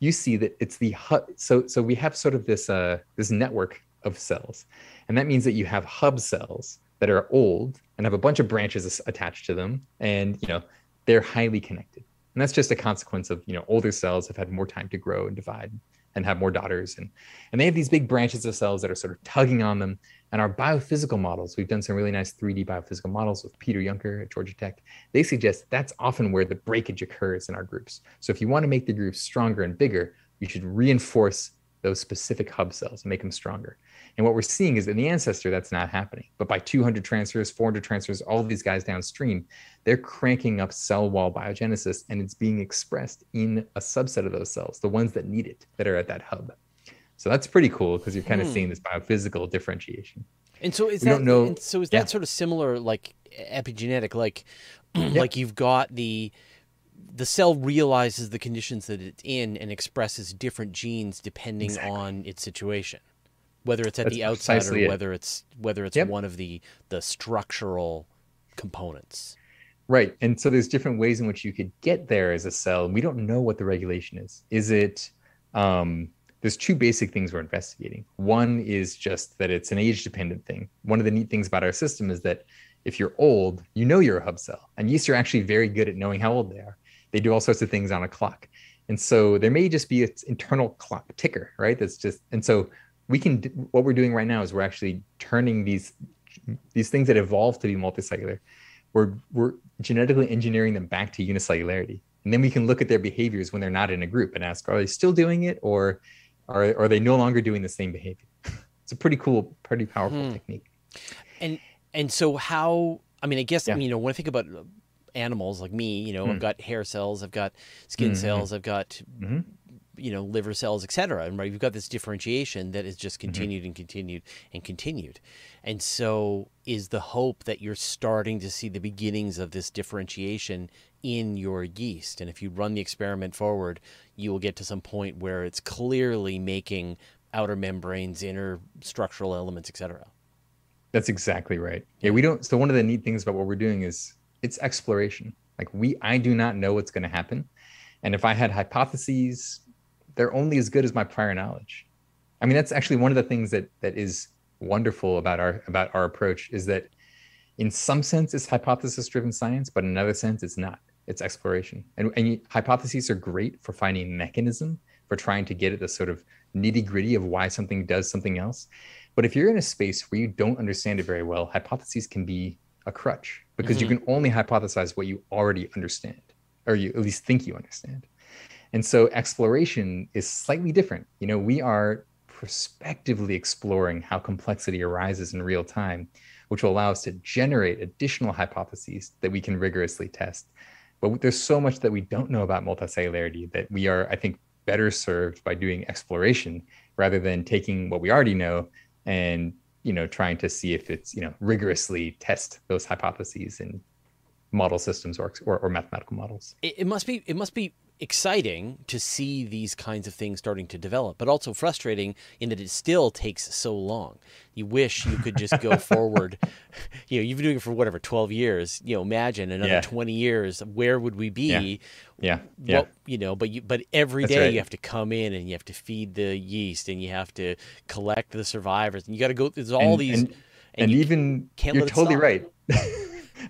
you see that it's the hub. So, so we have sort of this, uh, this network of cells. And that means that you have hub cells that are old and have a bunch of branches attached to them. And, you know, they're highly connected. And that's just a consequence of, you know, older cells have had more time to grow and divide and have more daughters. And, and they have these big branches of cells that are sort of tugging on them. And our biophysical models, we've done some really nice three D biophysical models with Peter Yunker at Georgia Tech. They suggest that's often where the breakage occurs in our groups. So if you want to make the groups stronger and bigger, you should reinforce those specific hub cells and make them stronger. And what we're seeing is in the ancestor, that's not happening. But by two hundred transfers, four hundred transfers, all of these guys downstream, they're cranking up cell wall biogenesis, and it's being expressed in a subset of those cells, the ones that need it, that are at that hub. So that's pretty cool because you're kind hmm. of seeing this biophysical differentiation. And so is we that don't know, and so is yeah. that sort of similar, like epigenetic, like yep. like you've got the the cell realizes the conditions that it's in and expresses different genes depending exactly. on its situation, whether it's at That's the outside or whether it. it's whether it's yep. one of the the structural components. Right. And so there's different ways in which you could get there as a cell. We don't know what the regulation is. Is it um, there's two basic things we're investigating. One is just that it's an age dependent thing. One of the neat things about our system is that if you're old, you know, you're a hub cell, and yeast are actually very good at knowing how old they are. They do all sorts of things on a clock. And so there may just be its internal clock ticker, right? That's just, and so we can, what we're doing right now is we're actually turning these, these things that evolved to be multicellular. We're, we're genetically engineering them back to unicellularity. And then we can look at their behaviors when they're not in a group and ask, are they still doing it? Or are, are they no longer doing the same behavior? It's a pretty cool, pretty powerful hmm. technique. And, and so how, I mean, I guess, yeah. you know, when I think about animals like me, you know, mm. I've got hair cells, I've got skin mm-hmm. cells, I've got, mm-hmm. you know, liver cells, et cetera. And right, you've got this differentiation that is just continued mm-hmm. and continued and continued. And so is the hope that you're starting to see the beginnings of this differentiation in your yeast. And if you run the experiment forward, you will get to some point where it's clearly making outer membranes, inner structural elements, et cetera. That's exactly right. Yeah, we don't. So one of the neat things about what we're doing is it's exploration. Like we, I do not know what's going to happen. And if I had hypotheses, they're only as good as my prior knowledge. I mean, that's actually one of the things that, that is wonderful about our, about our approach is that in some sense it's hypothesis driven science, but in another sense it's not, it's exploration. And, and you, hypotheses are great for finding mechanism, for trying to get at the sort of nitty gritty of why something does something else. But if you're in a space where you don't understand it very well, hypotheses can be a crutch. Because mm-hmm. you can only hypothesize what you already understand, or you at least think you understand. And so exploration is slightly different. You know, we are prospectively exploring how complexity arises in real time, which will allow us to generate additional hypotheses that we can rigorously test. But there's so much that we don't know about multicellularity that we are, I think, better served by doing exploration rather than taking what we already know and you know, trying to see if it's, you know, rigorously test those hypotheses in model systems or, or, or mathematical models. It, it must be, it must be exciting to see these kinds of things starting to develop, but also frustrating in that it still takes so long. You wish you could just go forward. You know, you've been doing it for whatever, twelve years, you know, imagine another yeah. twenty years, where would we be? Yeah. yeah. Well, yeah. you know, but you, but every That's day right. you have to come in and you have to feed the yeast and you have to collect the survivors and you got to go, there's all and, these. And, and, and you even, can't you're totally right.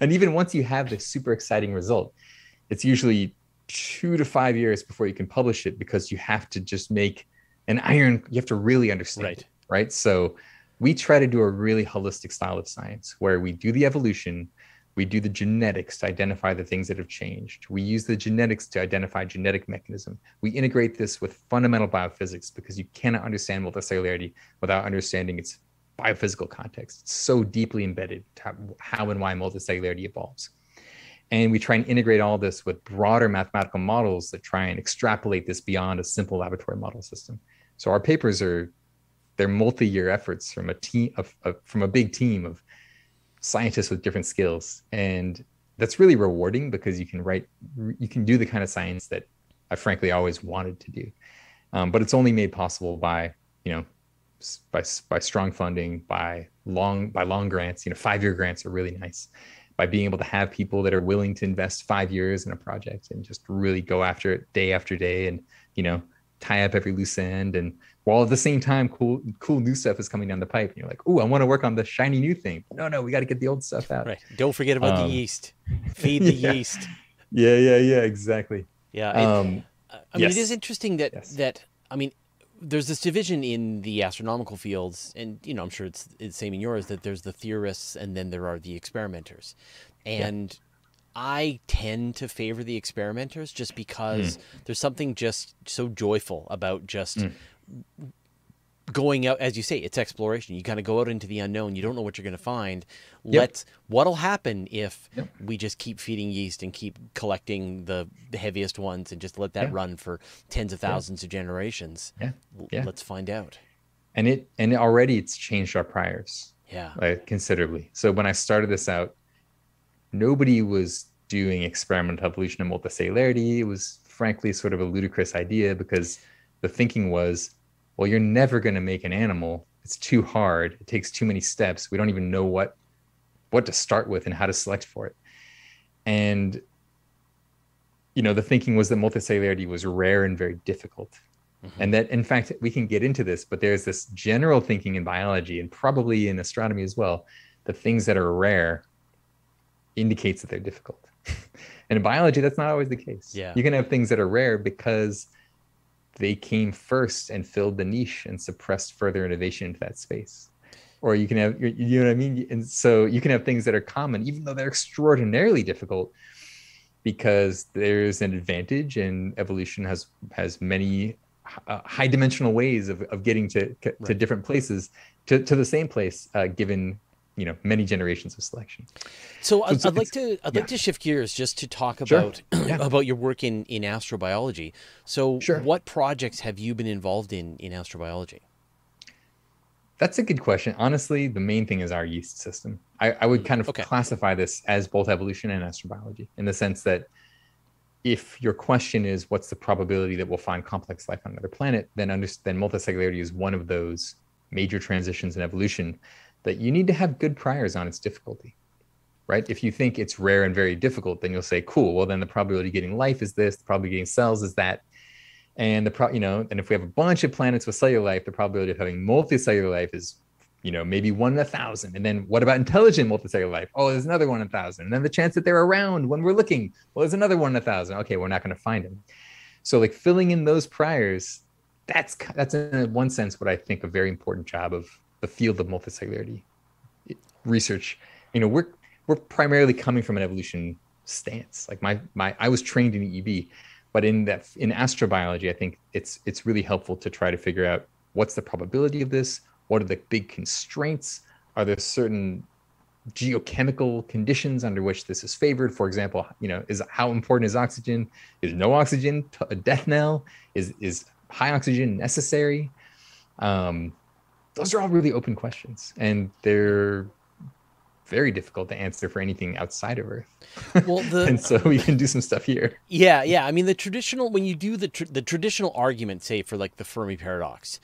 And even once you have this super exciting result, it's usually two to five years before you can publish it because you have to just make an iron, you have to really understand right. it, right? So we try to do a really holistic style of science where we do the evolution, we do the genetics to identify the things that have changed. We use the genetics to identify genetic mechanism. We integrate this with fundamental biophysics because you cannot understand multicellularity without understanding its biophysical context. It's so deeply embedded to how and why multicellularity evolves. And we try and integrate all this with broader mathematical models that try and extrapolate this beyond a simple laboratory model system. So our papers are, they're multi-year efforts from a team of, of from a big team of scientists with different skills. And that's really rewarding because you can write, you can do the kind of science that I frankly always wanted to do. Um, but it's only made possible by, you know, by, by strong funding, by long, by long grants, you know, five-year grants are really nice, by being able to have people that are willing to invest five years in a project and just really go after it day after day and, you know, tie up every loose end. And while at the same time, cool, cool new stuff is coming down the pipe. And you're like, oh, I want to work on the shiny new thing. No, no, we got to get the old stuff out. Right. Don't forget about um, the yeast. Feed the yeah. yeast. Yeah, yeah, yeah, exactly. Yeah. Um, I mean, yes. It is interesting that, yes. that, I mean, there's this division in the astronomical fields, and, you know, I'm sure it's, it's the same in yours, that there's the theorists and then there are the experimenters. And yeah. I tend to favor the experimenters just because mm. there's something just so joyful about just mm. going out. As you say, it's exploration. You kind of go out into the unknown. You don't know what you're going to find. Yep. Let's, what'll happen if yep. we just keep feeding yeast and keep collecting the, the heaviest ones and just let that yeah. run for tens of thousands yeah. of generations. Yeah. yeah. Let's find out. And it, and already it's changed our priors. Yeah. Like, considerably. So when I started this out, nobody was doing experimental evolution and multicellularity. It was frankly sort of a ludicrous idea because the thinking was, well, you're never going to make an animal. It's too hard. It takes too many steps. We don't even know what, what to start with and how to select for it. And, you know, the thinking was that multicellularity was rare and very difficult. Mm-hmm. And that, in fact, we can get into this, but there's this general thinking in biology and probably in astronomy as well, that things that are rare indicates that they're difficult. And in biology, that's not always the case. Yeah. You can have things that are rare because they came first and filled the niche and suppressed further innovation into that space. Or you can have, you know what I mean? And so you can have things that are common, even though they're extraordinarily difficult, because there's an advantage, and evolution has has many uh, high dimensional ways of, of getting to, to right. different places, to, to the same place, uh, given you know, many generations of selection. So, so I'd, I'd like to, I'd yeah. like to shift gears just to talk about, sure. yeah. about your work in, in astrobiology. So sure. what projects have you been involved in, in astrobiology? That's a good question. Honestly, the main thing is our yeast system. I, I would kind of okay. classify this as both evolution and astrobiology, in the sense that if your question is what's the probability that we'll find complex life on another planet, then under, then multicellularity is one of those major transitions in evolution that you need to have good priors on its difficulty, right? If you think it's rare and very difficult, then you'll say, cool, well, then the probability of getting life is this, the probability of getting cells is that. And the pro you know, and if we have a bunch of planets with cellular life, the probability of having multicellular life is, you know, maybe one in a thousand. And then what about intelligent multicellular life? Oh, there's another one in a thousand. And then the chance that they're around when we're looking, well, there's another one in a thousand. Okay, we're not gonna find them. So like filling in those priors, that's, that's in one sense what I think a very important job of the field of multicellularity research. You know, we're we're primarily coming from an evolution stance. Like my my, I was trained in E B, but in that in astrobiology, I think it's it's really helpful to try to figure out what's the probability of this. What are the big constraints? Are there certain geochemical conditions under which this is favored? For example, you know, is how important is oxygen? Is no oxygen a death knell? Is is high oxygen necessary? Um, Those are all really open questions, and they're very difficult to answer for anything outside of Earth. Well, the, and so we can do some stuff here. Yeah, yeah. I mean, the traditional, when you do the, tr the traditional argument, say, for like the Fermi paradox,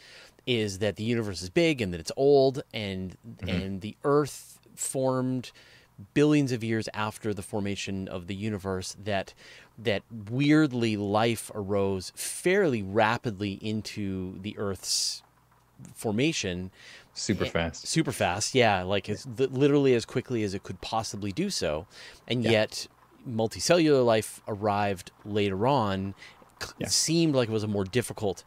is that the universe is big and that it's old, and, mm-hmm. and the Earth formed billions of years after the formation of the universe, that that weirdly life arose fairly rapidly into the Earth's formation, super fast super fast yeah like it's yeah. literally as quickly as it could possibly do so, and yeah. yet multicellular life arrived later on. yeah. Seemed like it was a more difficult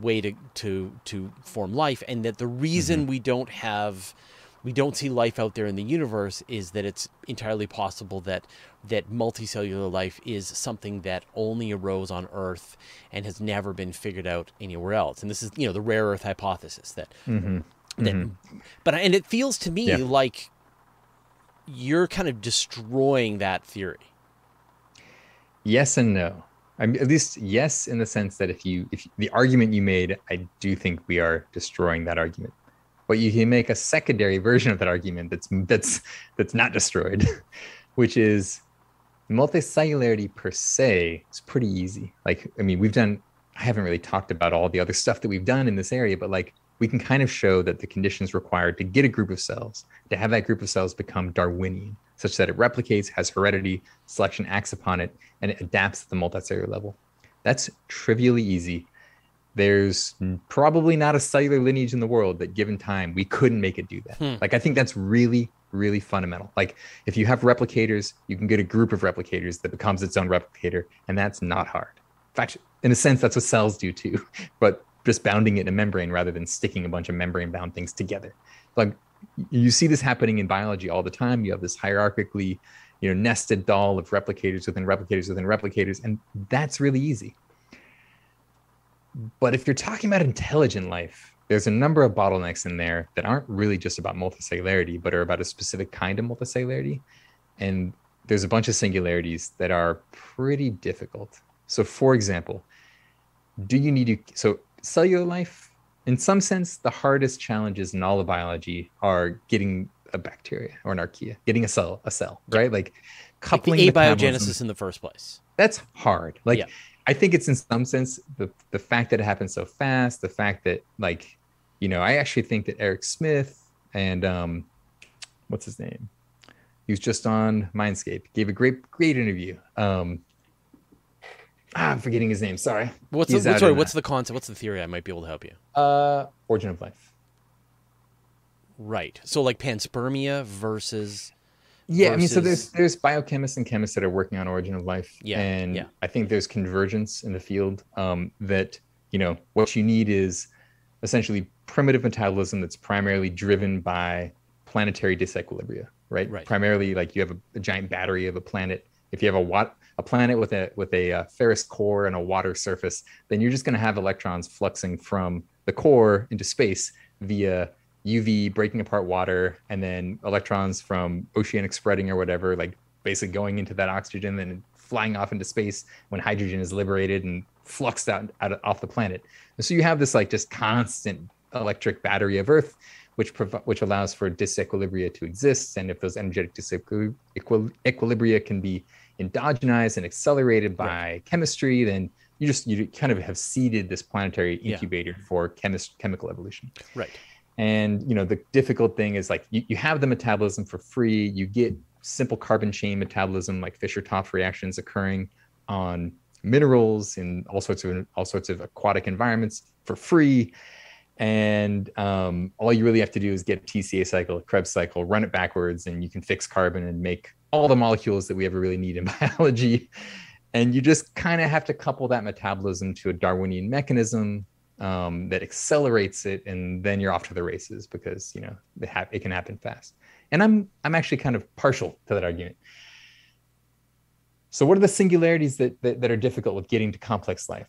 way to to to form life, and that the reason mm-hmm. we don't have we don't see life out there in the universe is that it's entirely possible that that multicellular life is something that only arose on Earth and has never been figured out anywhere else. And this is, you know, the rare Earth hypothesis that mm-hmm. that mm-hmm. but and it feels to me yeah. like you're kind of destroying that theory. Yes and no. I mean, at least yes, in the sense that if you, if the argument you made, I do think we are destroying that argument. But you can make a secondary version of that argument that's that's that's not destroyed, which is multicellularity per se is pretty easy. Like, I mean, we've done, I haven't really talked about all the other stuff that we've done in this area, but like we can kind of show that the conditions required to get a group of cells, to have that group of cells become Darwinian, such that it replicates, has heredity, selection acts upon it, and it adapts at the multicellular level. That's trivially easy. There's probably not a cellular lineage in the world that, given time, we couldn't make it do that. Hmm. Like, I think that's really, really fundamental. Like, if you have replicators, you can get a group of replicators that becomes its own replicator, and that's not hard. In fact, in a sense, that's what cells do too, but just bounding it in a membrane rather than sticking a bunch of membrane-bound things together. Like, you see this happening in biology all the time. You have this hierarchically, you know, nested doll of replicators within replicators within replicators, and that's really easy. But if you're talking about intelligent life, there's a number of bottlenecks in there that aren't really just about multicellularity, but are about a specific kind of multicellularity. And there's a bunch of singularities that are pretty difficult. So for example, do you need to, so cellular life, in some sense, the hardest challenges in all of biology are getting a bacteria or an archaea, getting a cell, a cell, right? Like coupling like the abiogenesis in the first place. That's hard. Like, yeah. I think it's in some sense the the fact that it happens so fast, the fact that, like, you know, I actually think that Eric Smith and um, what's his name? He was just on Mindscape, gave a great, great interview. Um, Ah, I'm forgetting his name. Sorry. What's the, sorry, what's the concept? What's the theory? I might be able to help you. Uh, origin of life. Right. So like panspermia versus. Yeah, versus... I mean, so there's there's biochemists and chemists that are working on origin of life. Yeah, and yeah. I think there's convergence in the field um, that, you know, what you need is essentially primitive metabolism that's primarily driven by planetary disequilibria, right? Right. Primarily, like, you have a, a giant battery of a planet. If you have a watt. a planet with a with a uh, ferrous core and a water surface, then you're just going to have electrons fluxing from the core into space via U V breaking apart water, and then electrons from oceanic spreading or whatever, like basically going into that oxygen and flying off into space when hydrogen is liberated and fluxed out, out of, off the planet. And so you have this like just constant electric battery of Earth, which prov- which allows for disequilibria to exist. And if those energetic disequil- equil- equilibria can be endogenized and accelerated by right. chemistry, then you just you kind of have seeded this planetary incubator yeah. for chemist chemical evolution. Right. And, you know, the difficult thing is, like, you, you have the metabolism for free. You get simple carbon chain metabolism, like Fischer-Tropsch reactions, occurring on minerals in all sorts of all sorts of aquatic environments for free. And um, all you really have to do is get a T C A cycle, a Krebs cycle, run it backwards, and you can fix carbon and make all the molecules that we ever really need in biology. And you just kind of have to couple that metabolism to a Darwinian mechanism um, that accelerates it, and then you're off to the races, because, you know, it, ha- it can happen fast. And I'm I'm actually kind of partial to that argument. So what are the singularities that that, that are difficult with getting to complex life?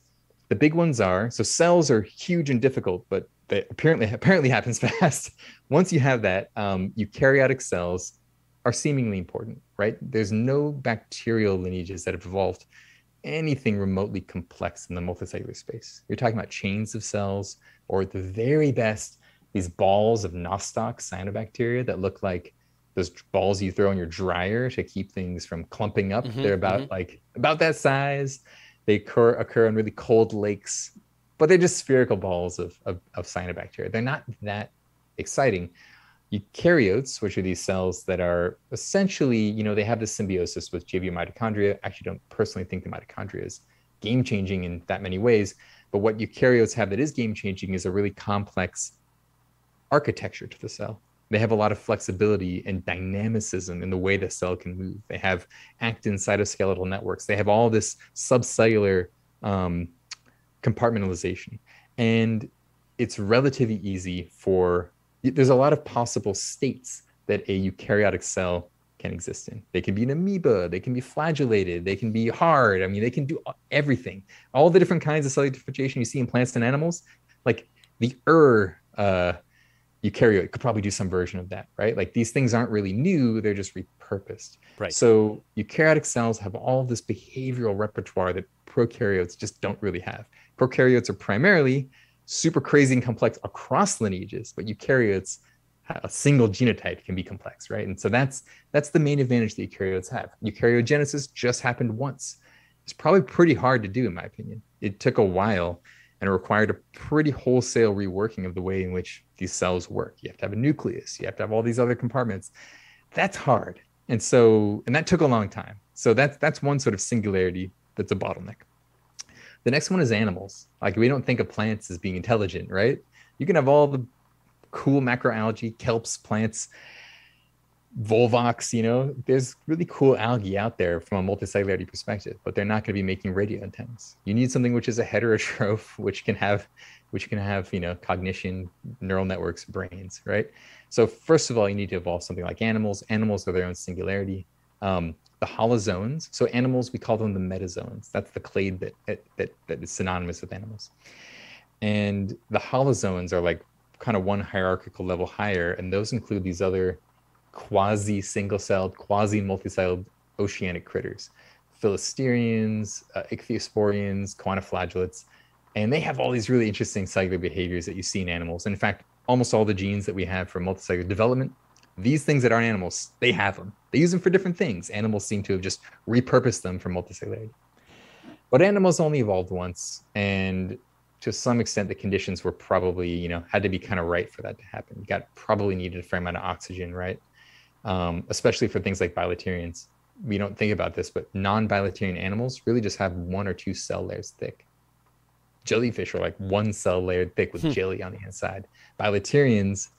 The big ones are, so cells are huge and difficult, but that apparently apparently happens fast. Once you have that, um, eukaryotic cells are seemingly important, right? There's no bacterial lineages that have evolved anything remotely complex in the multicellular space. You're talking about chains of cells, or at the very best, these balls of nostoc cyanobacteria that look like those balls you throw in your dryer to keep things from clumping up. Mm-hmm, They're about mm-hmm. like about that size. They occur, occur in really cold lakes, but they're just spherical balls of, of, of cyanobacteria. They're not that exciting. Eukaryotes, which are these cells that are essentially, you know, they have this symbiosis with J V mitochondria. I actually don't personally think the mitochondria is game-changing in that many ways, but what eukaryotes have that is game-changing is a really complex architecture to the cell. They have a lot of flexibility and dynamicism in the way the cell can move. They have actin cytoskeletal networks. They have all this subcellular um, compartmentalization. And it's relatively easy for, there's a lot of possible states that a eukaryotic cell can exist in. They can be an amoeba, they can be flagellated, they can be hard. I mean, they can do everything. All the different kinds of cellular differentiation you see in plants and animals, like the er uh, eukaryote could probably do some version of that, right? Like these things aren't really new, they're just repurposed. Right. So eukaryotic cells have all this behavioral repertoire that prokaryotes just don't really have. Prokaryotes are primarily super crazy and complex across lineages, but eukaryotes, a single genotype can be complex, right? And so that's that's the main advantage that eukaryotes have. Eukaryogenesis just happened once. It's probably pretty hard to do, in my opinion. It took a while and required a pretty wholesale reworking of the way in which these cells work. You have to have a nucleus, you have to have all these other compartments. That's hard. And so, and that took a long time. So that's, that's one sort of singularity that's a bottleneck. The next one is animals. Like, we don't think of plants as being intelligent, right? You can have all the cool macroalgae, kelps, plants, volvox, you know, there's really cool algae out there from a multicellularity perspective, but they're not going to be making radio antennas. You need something which is a heterotroph, which can have, which can have, you know, cognition, neural networks, brains, right? So first of all, you need to evolve something like animals. Animals are their own singularity. Um, the holozones, so animals, we call them the metazones. That's the clade that, that, that, that is synonymous with animals. And the holozones are like kind of one hierarchical level higher, and those include these other quasi single-celled, quasi multicelled oceanic critters, philosterians, uh, ichthyosporians, choanoflagellates, and they have all these really interesting cellular behaviors that you see in animals. And in fact, almost all the genes that we have for multicellular development, these things that aren't animals, they have them. They use them for different things. Animals seem to have just repurposed them for multicellularity. But animals only evolved once, and to some extent, the conditions were probably, you know, had to be kind of right for that to happen. You got probably needed a fair amount of oxygen, right? Um, especially for things like bilaterians. We don't think about this, but non-bilaterian animals really just have one or two cell layers thick. Jellyfish are like one cell layered thick with hmm. jelly on the inside. Bilaterians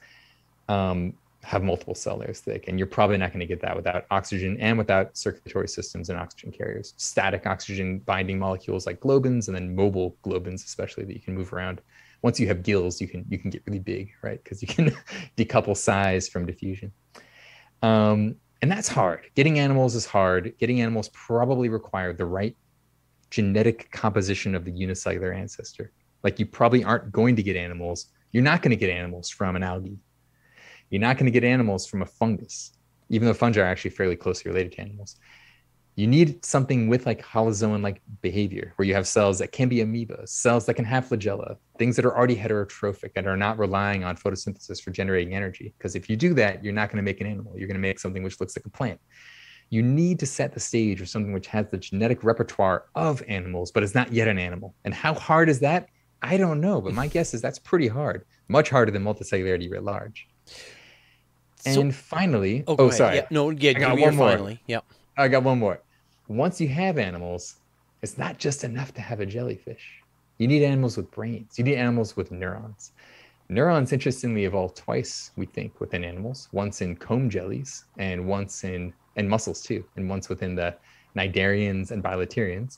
um, have multiple cell layers thick, and you're probably not going to get that without oxygen and without circulatory systems and oxygen carriers, static oxygen binding molecules like globins, and then mobile globins, especially, that you can move around. Once you have gills, you can you can get really big, right? Because you can decouple size from diffusion. Um, and that's hard. Getting animals is hard. Getting animals probably required the right genetic composition of the unicellular ancestor. Like, you probably aren't going to get animals. You're not going to get animals from an algae. You're not going to get animals from a fungus, even though fungi are actually fairly closely related to animals. You need something with like holozoan-like behavior, where you have cells that can be amoeba, cells that can have flagella, things that are already heterotrophic and are not relying on photosynthesis for generating energy. Because if you do that, you're not going to make an animal. You're going to make something which looks like a plant. You need to set the stage for something which has the genetic repertoire of animals, but is not yet an animal. And how hard is that? I don't know, but my guess is that's pretty hard, much harder than multicellularity writ large. And so, finally, oh, oh sorry, yeah, no, yeah, I got one more. Finally, yep, I got one more. Once you have animals, it's not just enough to have a jellyfish. You need animals with brains. You need animals with neurons. Neurons, interestingly, evolved twice, we think, within animals. Once in comb jellies, and once in and mussels too, and once within the cnidarians and bilaterians,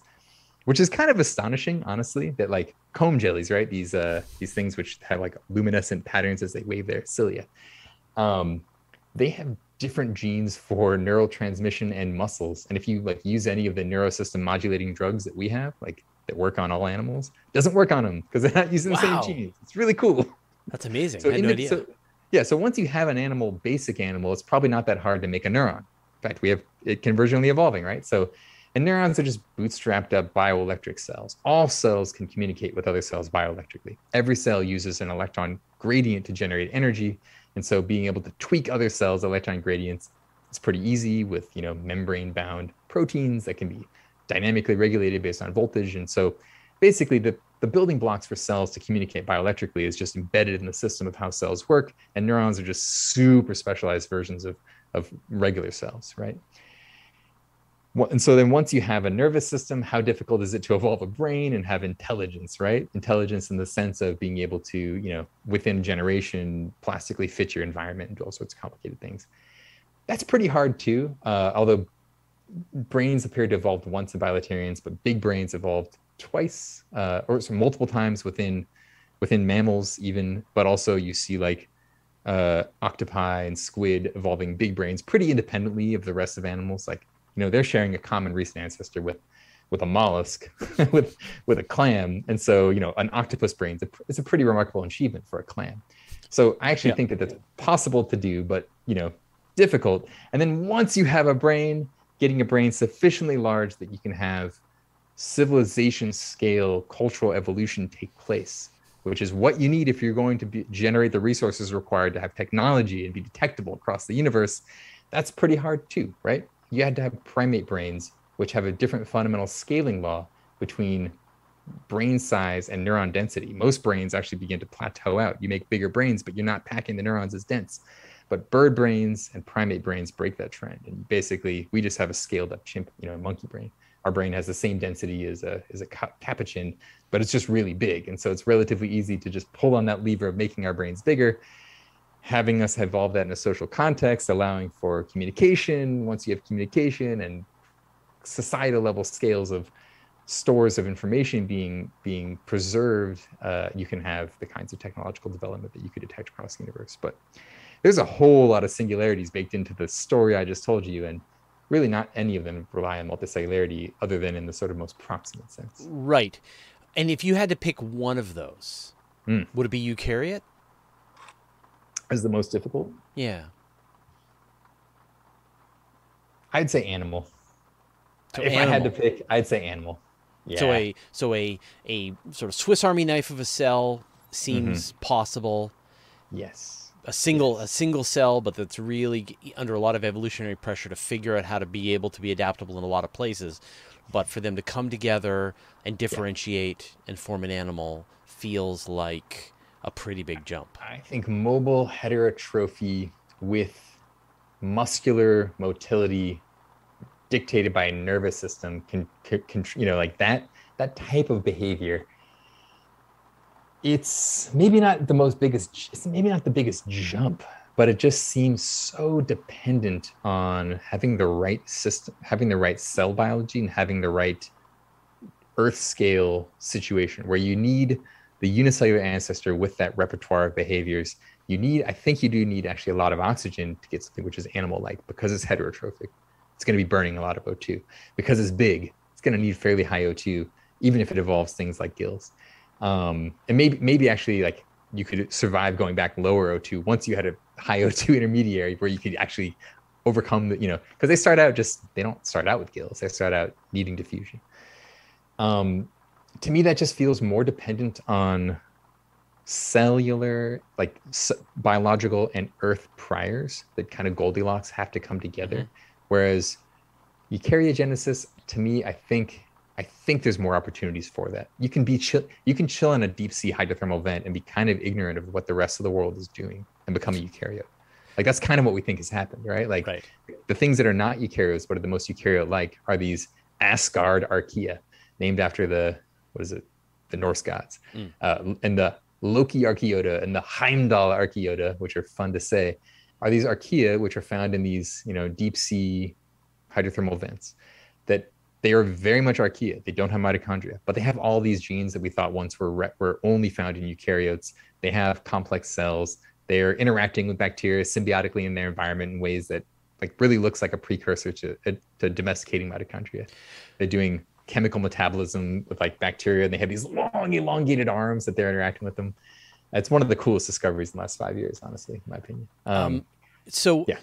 which is kind of astonishing, honestly. That like comb jellies, right? These uh these things which have like luminescent patterns as they wave their cilia. Um, they have different genes for neural transmission and muscles. And if you like use any of the neurosystem modulating drugs that we have, like that work on all animals, it doesn't work on them because they're not using wow. the same genes. It's really cool. That's amazing. So I had no the, idea. So, yeah. So once you have an animal, basic animal, it's probably not that hard to make a neuron. In fact, we have it convergently evolving, right? So, and neurons are just bootstrapped up bioelectric cells. All cells can communicate with other cells bioelectrically. Every cell uses an electron gradient to generate energy. And so being able to tweak other cells' electron gradients is pretty easy with, you know, membrane-bound proteins that can be dynamically regulated based on voltage. And so basically the, the building blocks for cells to communicate bioelectrically is just embedded in the system of how cells work. And neurons are just super specialized versions of, of regular cells, right? And so then once you have a nervous system, how difficult is it to evolve a brain and have intelligence, right? Intelligence in the sense of being able to, you know, within generation, plastically fit your environment and do all sorts of complicated things. That's pretty hard too, uh, although brains appear to evolve once in bilaterians, but big brains evolved twice uh, or so multiple times within within mammals even, but also you see like uh, octopi and squid evolving big brains pretty independently of the rest of animals. Like, you know, they're sharing a common recent ancestor with with a mollusk, with with a clam. And so, you know, an octopus brain is a, it's a pretty remarkable achievement for a clam. So I actually yeah. think that that's possible to do, but, you know, difficult. And then once you have a brain, getting a brain sufficiently large that you can have civilization scale cultural evolution take place, which is what you need if you're going to be, generate the resources required to have technology and be detectable across the universe. That's pretty hard too, right? You had to have primate brains, which have a different fundamental scaling law between brain size and neuron density. Most brains actually begin to plateau out. You make bigger brains, but you're not packing the neurons as dense. But bird brains and primate brains break that trend. And basically, we just have a scaled up chimp, you know, monkey brain. Our brain has the same density as a, as a capuchin, but it's just really big. And so it's relatively easy to just pull on that lever of making our brains bigger, having us evolve that in a social context, allowing for communication. Once you have communication and societal level scales of stores of information being being preserved, uh, you can have the kinds of technological development that you could detect across the universe. But there's a whole lot of singularities baked into the story I just told you, and really not any of them rely on multicellularity other than in the sort of most proximate sense. Right. And if you had to pick one of those, mm. would it be eukaryote? As the most difficult? Yeah. I'd say animal. So if animal. I had to pick, I'd say animal. Yeah. So a so a a sort of Swiss Army knife of a cell seems mm-hmm. possible. Yes. A single yes. a single cell, but that's really under a lot of evolutionary pressure to figure out how to be able to be adaptable in a lot of places. But for them to come together and differentiate yeah. and form an animal feels like a pretty big jump. I think mobile heterotrophy with muscular motility dictated by a nervous system, can, can, you know, like that, that type of behavior. It's maybe not the most biggest, it's maybe not the biggest jump, but it just seems so dependent on having the right system, having the right cell biology and having the right earth scale situation where you need the unicellular ancestor with that repertoire of behaviors. You need, I think you do need actually a lot of oxygen to get something which is animal-like because it's heterotrophic. It's going to be burning a lot of O two because it's big. It's going to need fairly high O two, even if it evolves things like gills. Um, and maybe, maybe actually like you could survive going back lower O two once you had a high O two intermediary where you could actually overcome the, you know, because they start out just, they don't start out with gills. They start out needing diffusion. Um, to me, that just feels more dependent on cellular, like biological and earth priors that kind of Goldilocks have to come together. Mm-hmm. Whereas eukaryogenesis, to me, I think I think there's more opportunities for that. You can be chill, you can chill in a deep sea hydrothermal vent and be kind of ignorant of what the rest of the world is doing and become a eukaryote. Like that's kind of what we think has happened, right? Like right. the things that are not eukaryotes but are the most eukaryote-like are these Asgard archaea, named after the what is it, the Norse gods, mm. uh, and the Loki archaeota and the Heimdall archaeota, which are fun to say. Are these archaea, which are found in these, you know, deep sea hydrothermal vents, that they are very much archaea. They don't have mitochondria, but they have all these genes that we thought once were re were only found in eukaryotes. They have complex cells. They are interacting with bacteria symbiotically in their environment in ways that, like, really looks like a precursor to to domesticating mitochondria. They're doing chemical metabolism with like bacteria, and they have these long, elongated arms that they're interacting with them. It's one of the coolest discoveries in the last five years, honestly, in my opinion. Um, um, so, yeah.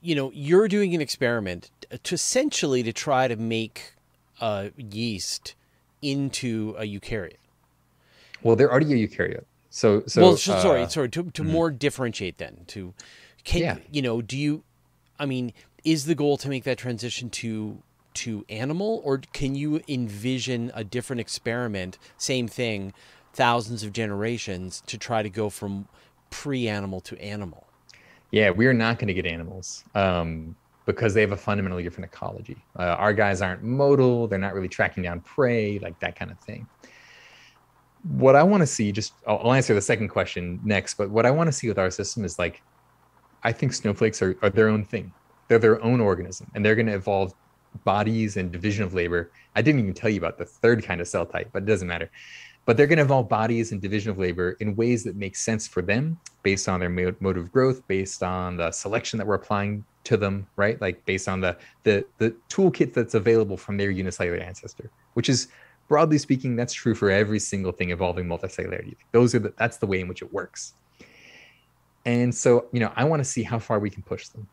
you know, you're doing an experiment to essentially to try to make uh, yeast into a eukaryote. Well, they're already a eukaryote. So, so well, so, uh, sorry, sorry. To, to mm-hmm. more differentiate then, to, can, yeah. you know, do you, I mean, is the goal to make that transition to to animal, or can you envision a different experiment, same thing, thousands of generations to try to go from pre-animal to animal? Yeah, we're not going to get animals um, because they have a fundamentally different ecology. Uh, our guys aren't modal. They're not really tracking down prey, like that kind of thing. What I want to see, just I'll, I'll answer the second question next, but what I want to see with our system is like, I think snowflakes are, are their own thing. They're their own organism, and they're going to evolve bodies and division of labor. I didn't even tell you about the third kind of cell type, but it doesn't matter. but they're going to involve bodies and division of labor in ways that make sense for them based on their mode of growth, based on the selection that we're applying to them, right? Like based on the, the, the toolkit that's available from their unicellular ancestor, which is, broadly speaking, that's true for every single thing involving multicellularity. Those are the, that's the way in which it works. And so, you know, I want to see how far we can push them.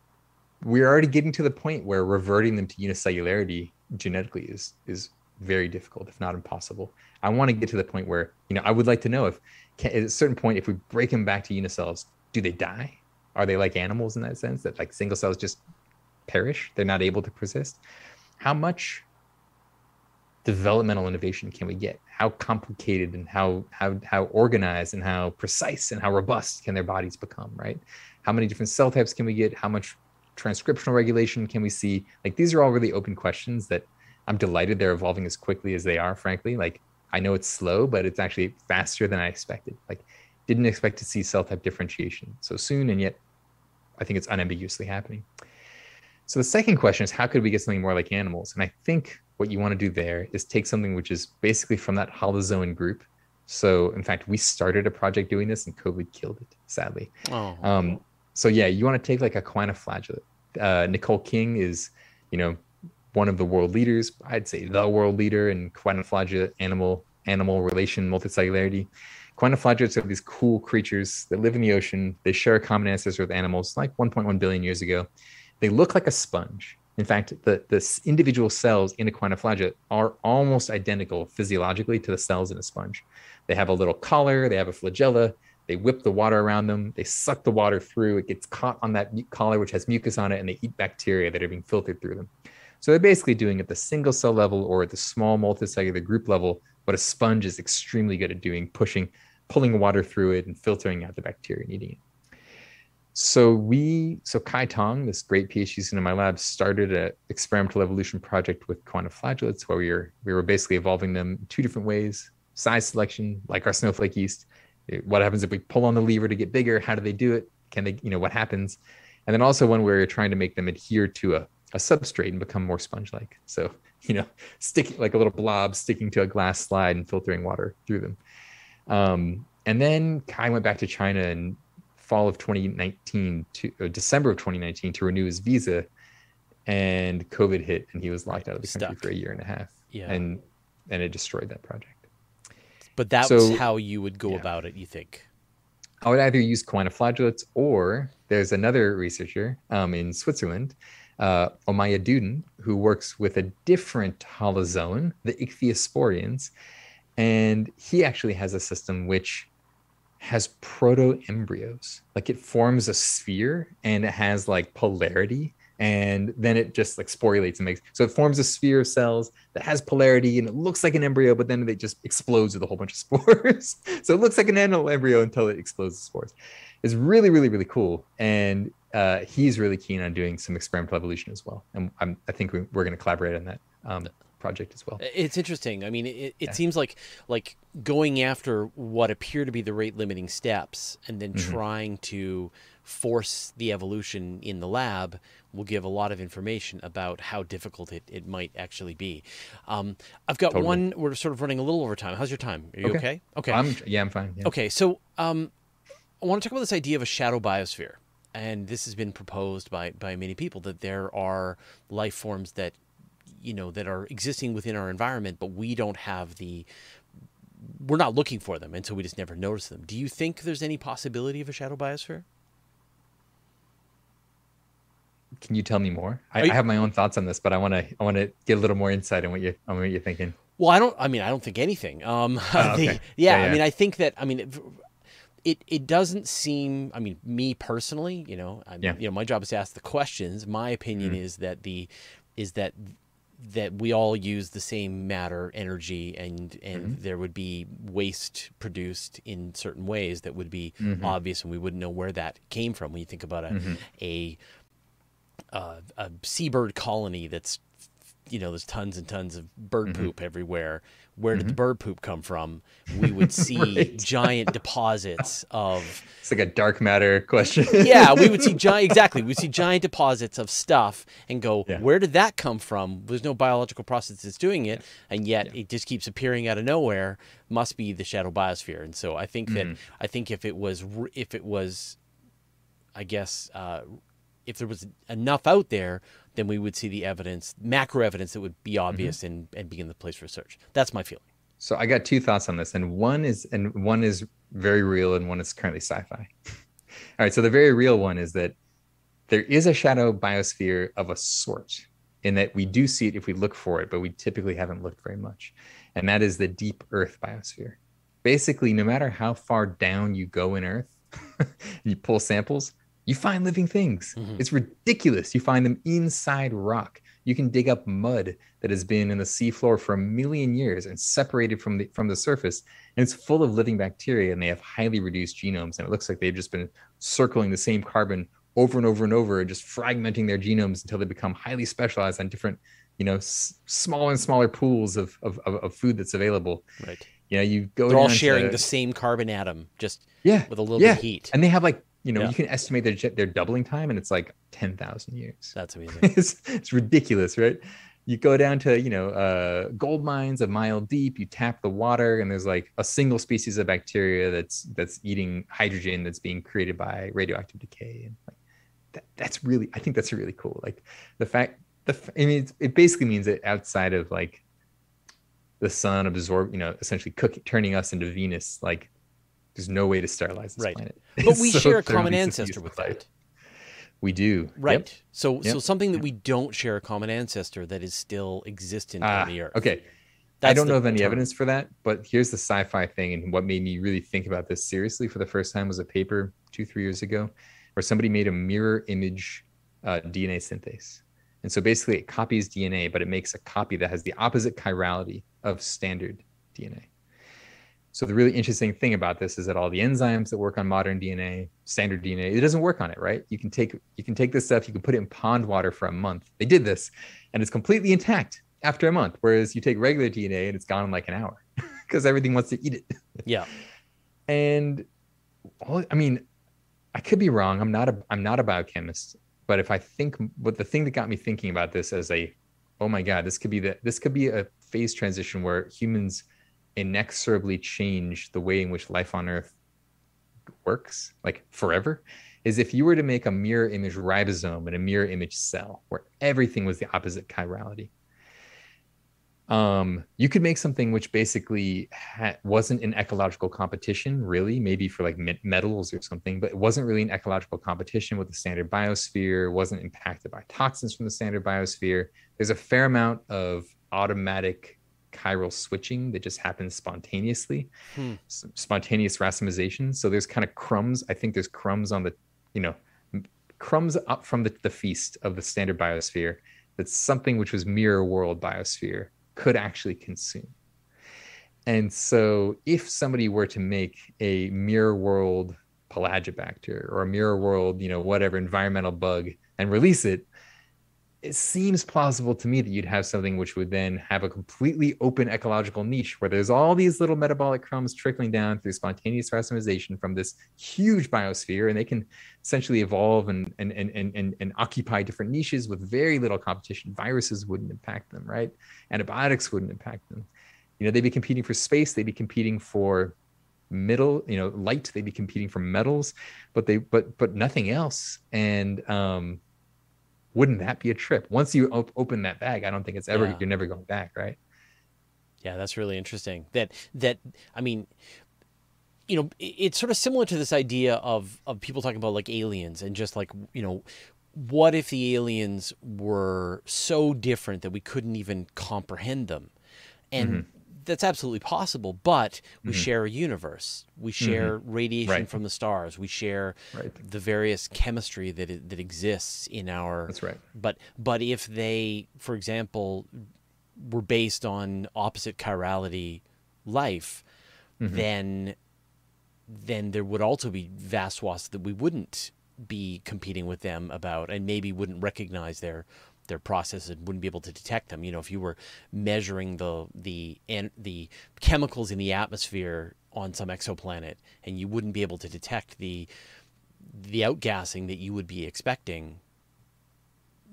We're already getting to the point where reverting them to unicellularity genetically is, is very difficult, if not impossible. I want to get to the point where, you know, I would like to know if can, at a certain point, if we break them back to unicells, do they die? Are they like animals in that sense that like single cells just perish? They're not able to persist. How much developmental innovation can we get? How complicated and how, how, how organized and how precise and how robust can their bodies become, right? How many different cell types can we get? How much transcriptional regulation can we see? Like these are all really open questions that I'm delighted they're evolving as quickly as they are, frankly. Like I know it's slow, but it's actually faster than I expected. Like didn't expect to see cell type differentiation so soon, and yet I think it's unambiguously happening. So the second question is, how could we get something more like animals? And I think what you want to do there is take something which is basically from that holozoan group. So in fact, we started a project doing this and COVID killed it, sadly. Oh. Um, so yeah, you want to take like a choanoflagellate. Uh, Nicole King is, you know, one of the world leaders, I'd say the world leader in choanoflagellate animal, animal relation multicellularity. Choanoflagellates are these cool creatures that live in the ocean. They share a common ancestor with animals like one point one billion years ago. They look like a sponge. In fact, the, the individual cells in a choanoflagellate are almost identical physiologically to the cells in a sponge. They have a little collar, they have a flagella, they whip the water around them, they suck the water through, it gets caught on that collar which has mucus on it, and they eat bacteria that are being filtered through them. So they're basically doing at the single cell level or at the small multicellular group level what a sponge is extremely good at doing, pushing, pulling water through it and filtering out the bacteria and eating it. So we, so Kai Tong, this great PhD student in my lab, started an experimental evolution project with choanoflagellates, where we were we were basically evolving them in two different ways: size selection, like our snowflake yeast. What happens if we pull on the lever to get bigger? How do they do it? Can they, you know, what happens? And then also one where we're trying to make them adhere to a, a substrate and become more sponge-like. So, you know, stick like a little blob sticking to a glass slide and filtering water through them. Um, and then Kai went back to China and fall of twenty nineteen to uh, December of twenty nineteen to renew his visa, and COVID hit and he was locked out of the country Stuck. for a year and a half. Yeah. And and it destroyed that project. But that so, was how you would go yeah. about it, you think? I would either use choanoflagellates, or there's another researcher um, in Switzerland, uh, Omaya Duden, who works with a different holozoan, the ichthyosporians. And he actually has a system which has proto-embryos. Like it forms a sphere and it has like polarity, and then it just like sporulates and makes, so it forms a sphere of cells that has polarity and it looks like an embryo, but then it just explodes with a whole bunch of spores. So it looks like an animal embryo until it explodes the spores. It's really, really, really cool. And uh, he's really keen on doing some experimental evolution as well. And I'm, I think we're, we're gonna collaborate on that. Um, project as well. It's interesting. I mean, it, it yeah. seems like like going after what appear to be the rate limiting steps and then mm-hmm. trying to force the evolution in the lab will give a lot of information about how difficult it, it might actually be. Um, I've got totally. one, we're sort of running a little over time. How's your time? Are you okay? Okay. okay. I'm, yeah, I'm fine. Yeah. Okay. So um, I want to talk about this idea of a shadow biosphere. And this has been proposed by, by many people, that there are life forms that you know, that are existing within our environment, but we don't have the, we're not looking for them, and so we just never notice them. Do you think there's any possibility of a shadow biosphere? Can you tell me more? I, you, I have my own thoughts on this, but I want to, I want to get a little more insight on what you're, on what you're thinking. Well, I don't, I mean, I don't think anything. Um, oh, okay. the, yeah, yeah, yeah, I mean, I think that, I mean, it, It it doesn't seem, I mean, me personally, you know, I, yeah. you know, my job is to ask the questions. My opinion mm-hmm. is that the, is that that we all use the same matter, energy, and and mm-hmm. there would be waste produced in certain ways that would be mm-hmm. obvious, and we wouldn't know where that came from. When you think about a mm-hmm. a, a, a seabird colony that's you know, there's tons and tons of bird mm-hmm. poop everywhere. Where mm-hmm. did the bird poop come from? We would see right. giant deposits of... It's like a dark matter question. yeah, we would see giant... Exactly. We'd see giant deposits of stuff and go, yeah. where did that come from? There's no biological process that's doing it, and yet yeah. it just keeps appearing out of nowhere. Must be the shadow biosphere. And so I think mm-hmm. that... I think if it was... If it was... I guess... Uh, if there was enough out there, then we would see the evidence, macro evidence that would be obvious mm-hmm. and, and be in the place for research. That's my feeling. So I got two thoughts on this, and one is and one is very real and one is currently sci-fi. All right, so the very real one is that there is a shadow biosphere of a sort, in that we do see it if we look for it, but we typically haven't looked very much. And that is the deep Earth biosphere. Basically, no matter how far down you go in Earth, you pull samples, you find living things. Mm-hmm. It's ridiculous. You find them inside rock. You can dig up mud that has been in the seafloor for a million years and separated from the, from the surface. And it's full of living bacteria, and they have highly reduced genomes. And it looks like they've just been circling the same carbon over and over and over and just fragmenting their genomes until they become highly specialized on different, you know, s- smaller and smaller pools of, of, of, of food that's available. Right. You know, you go They're all sharing to, the same carbon atom, just yeah, with a little yeah. bit of heat. And they have like, You know, yeah. you can estimate their their doubling time, and it's like ten thousand years. That's amazing. it's, it's ridiculous, right? You go down to you know uh, gold mines a mile deep. You tap the water, and there's like a single species of bacteria that's that's eating hydrogen that's being created by radioactive decay. And like that, that's really, I think that's really cool. Like the fact, the I mean, it's, it basically means that outside of like the sun absorb, you know, essentially cooking, turning us into Venus, like. There's no way to sterilize this right. planet. But we so share a common ancestor with that. We do. Right. Yep. So yep. so something that yep. we don't share a common ancestor that is still existent ah, on the Earth. Okay. That's I don't know of any term. evidence for that, but here's the sci-fi thing. And what made me really think about this seriously for the first time was a paper two, three years ago where somebody made a mirror image uh, D N A synthase. And so basically it copies D N A, but it makes a copy that has the opposite chirality of standard D N A. So the really interesting thing about this is that all the enzymes that work on modern D N A, standard D N A, it doesn't work on it, right? You can take you can take this stuff, you can put it in pond water for a month. They did this, and it's completely intact after a month. Whereas you take regular D N A and it's gone in like an hour because everything wants to eat it. Yeah. And all, I mean, I could be wrong. I'm not a I'm not a biochemist, but if I think, but the thing that got me thinking about this as a, oh my God, this could be the this could be a phase transition where humans inexorably change the way in which life on Earth works, like forever, is if you were to make a mirror image ribosome and a mirror image cell where everything was the opposite chirality. Um, you could make something which basically ha- wasn't in ecological competition, really, maybe for like me- metals or something, but it wasn't really an ecological competition with the standard biosphere, wasn't impacted by toxins from the standard biosphere. There's a fair amount of automatic chiral switching that just happens spontaneously, hmm. spontaneous racemization. So there's kind of crumbs. I think there's crumbs on the, you know, crumbs up from the, the feast of the standard biosphere that something which was mirror world biosphere could actually consume. And so if somebody were to make a mirror world Pelagibacter or a mirror world, you know, whatever environmental bug and release it, it seems plausible to me that you'd have something which would then have a completely open ecological niche where there's all these little metabolic crumbs trickling down through spontaneous racemization from this huge biosphere, and they can essentially evolve and and and and and occupy different niches with very little competition. Viruses wouldn't impact them, right? Antibiotics wouldn't impact them. You know, they'd be competing for space, they'd be competing for middle, you know, light, they'd be competing for metals, but they but but nothing else. And um wouldn't that be a trip? Once you op- open that bag, I don't think it's ever, yeah. you're never going back, right? Yeah, that's really interesting. That, that I mean, you know, it's sort of similar to this idea of, of people talking about like aliens and just like, you know, what if the aliens were so different that we couldn't even comprehend them? And mm-hmm. that's absolutely possible, but we mm-hmm. share a universe. We share mm-hmm. radiation right. from the stars. We share right. the various chemistry that it, that exists in our. That's right. But but if they, for example, were based on opposite chirality life, mm-hmm. then then there would also be vast swaths that we wouldn't be competing with them about, and maybe wouldn't recognize their their processes and wouldn't be able to detect them. You know, if you were measuring the the and the chemicals in the atmosphere on some exoplanet, and you wouldn't be able to detect the the outgassing that you would be expecting,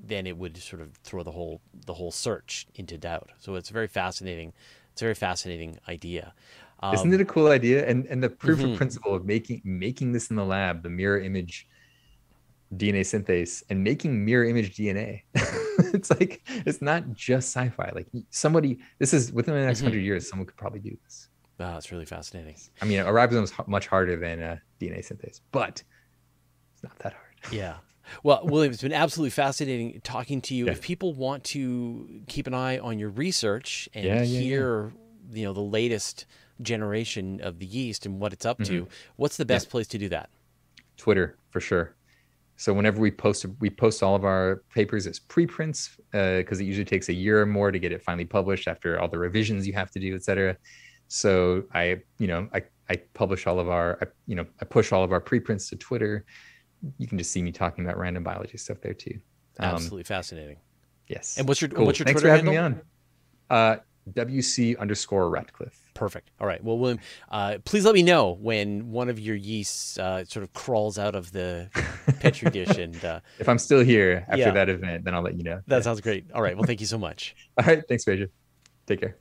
then it would sort of throw the whole the whole search into doubt. So it's very fascinating. It's a very fascinating idea. Um, Isn't it a cool idea? And and the proof mm-hmm. of principle of making making this in the lab, the mirror image D N A synthase, and making mirror image D N A. It's like, it's not just sci-fi. Like somebody, this is within the next mm-hmm. hundred years, someone could probably do this. Wow, that's really fascinating. I mean, a ribosome is much harder than a D N A synthase, but it's not that hard. Yeah. Well, William, it's been absolutely fascinating talking to you. Yeah. If people want to keep an eye on your research and yeah, yeah, hear, yeah. you know, the latest generation of the yeast and what it's up mm-hmm. to, what's the best yeah. place to do that? Twitter, for sure. So whenever we post, we post all of our papers as preprints, because uh, it usually takes a year or more to get it finally published after all the revisions you have to do, et cetera. So I, you know, I, I publish all of our, I, you know, I push all of our preprints to Twitter. You can just see me talking about random biology stuff there too. Um, Absolutely fascinating. Yes. And what's your, cool. what's your Thanks Twitter handle? Thanks for having handle? me on. Uh, W C underscore Ratcliffe. Perfect. All right. Well, William, uh, please let me know when one of your yeasts uh, sort of crawls out of the Petri dish. And uh, if I'm still here after yeah. that event, then I'll let you know. That yeah. sounds great. All right. Well, thank you so much. All right. Thanks, Fraser. Take care.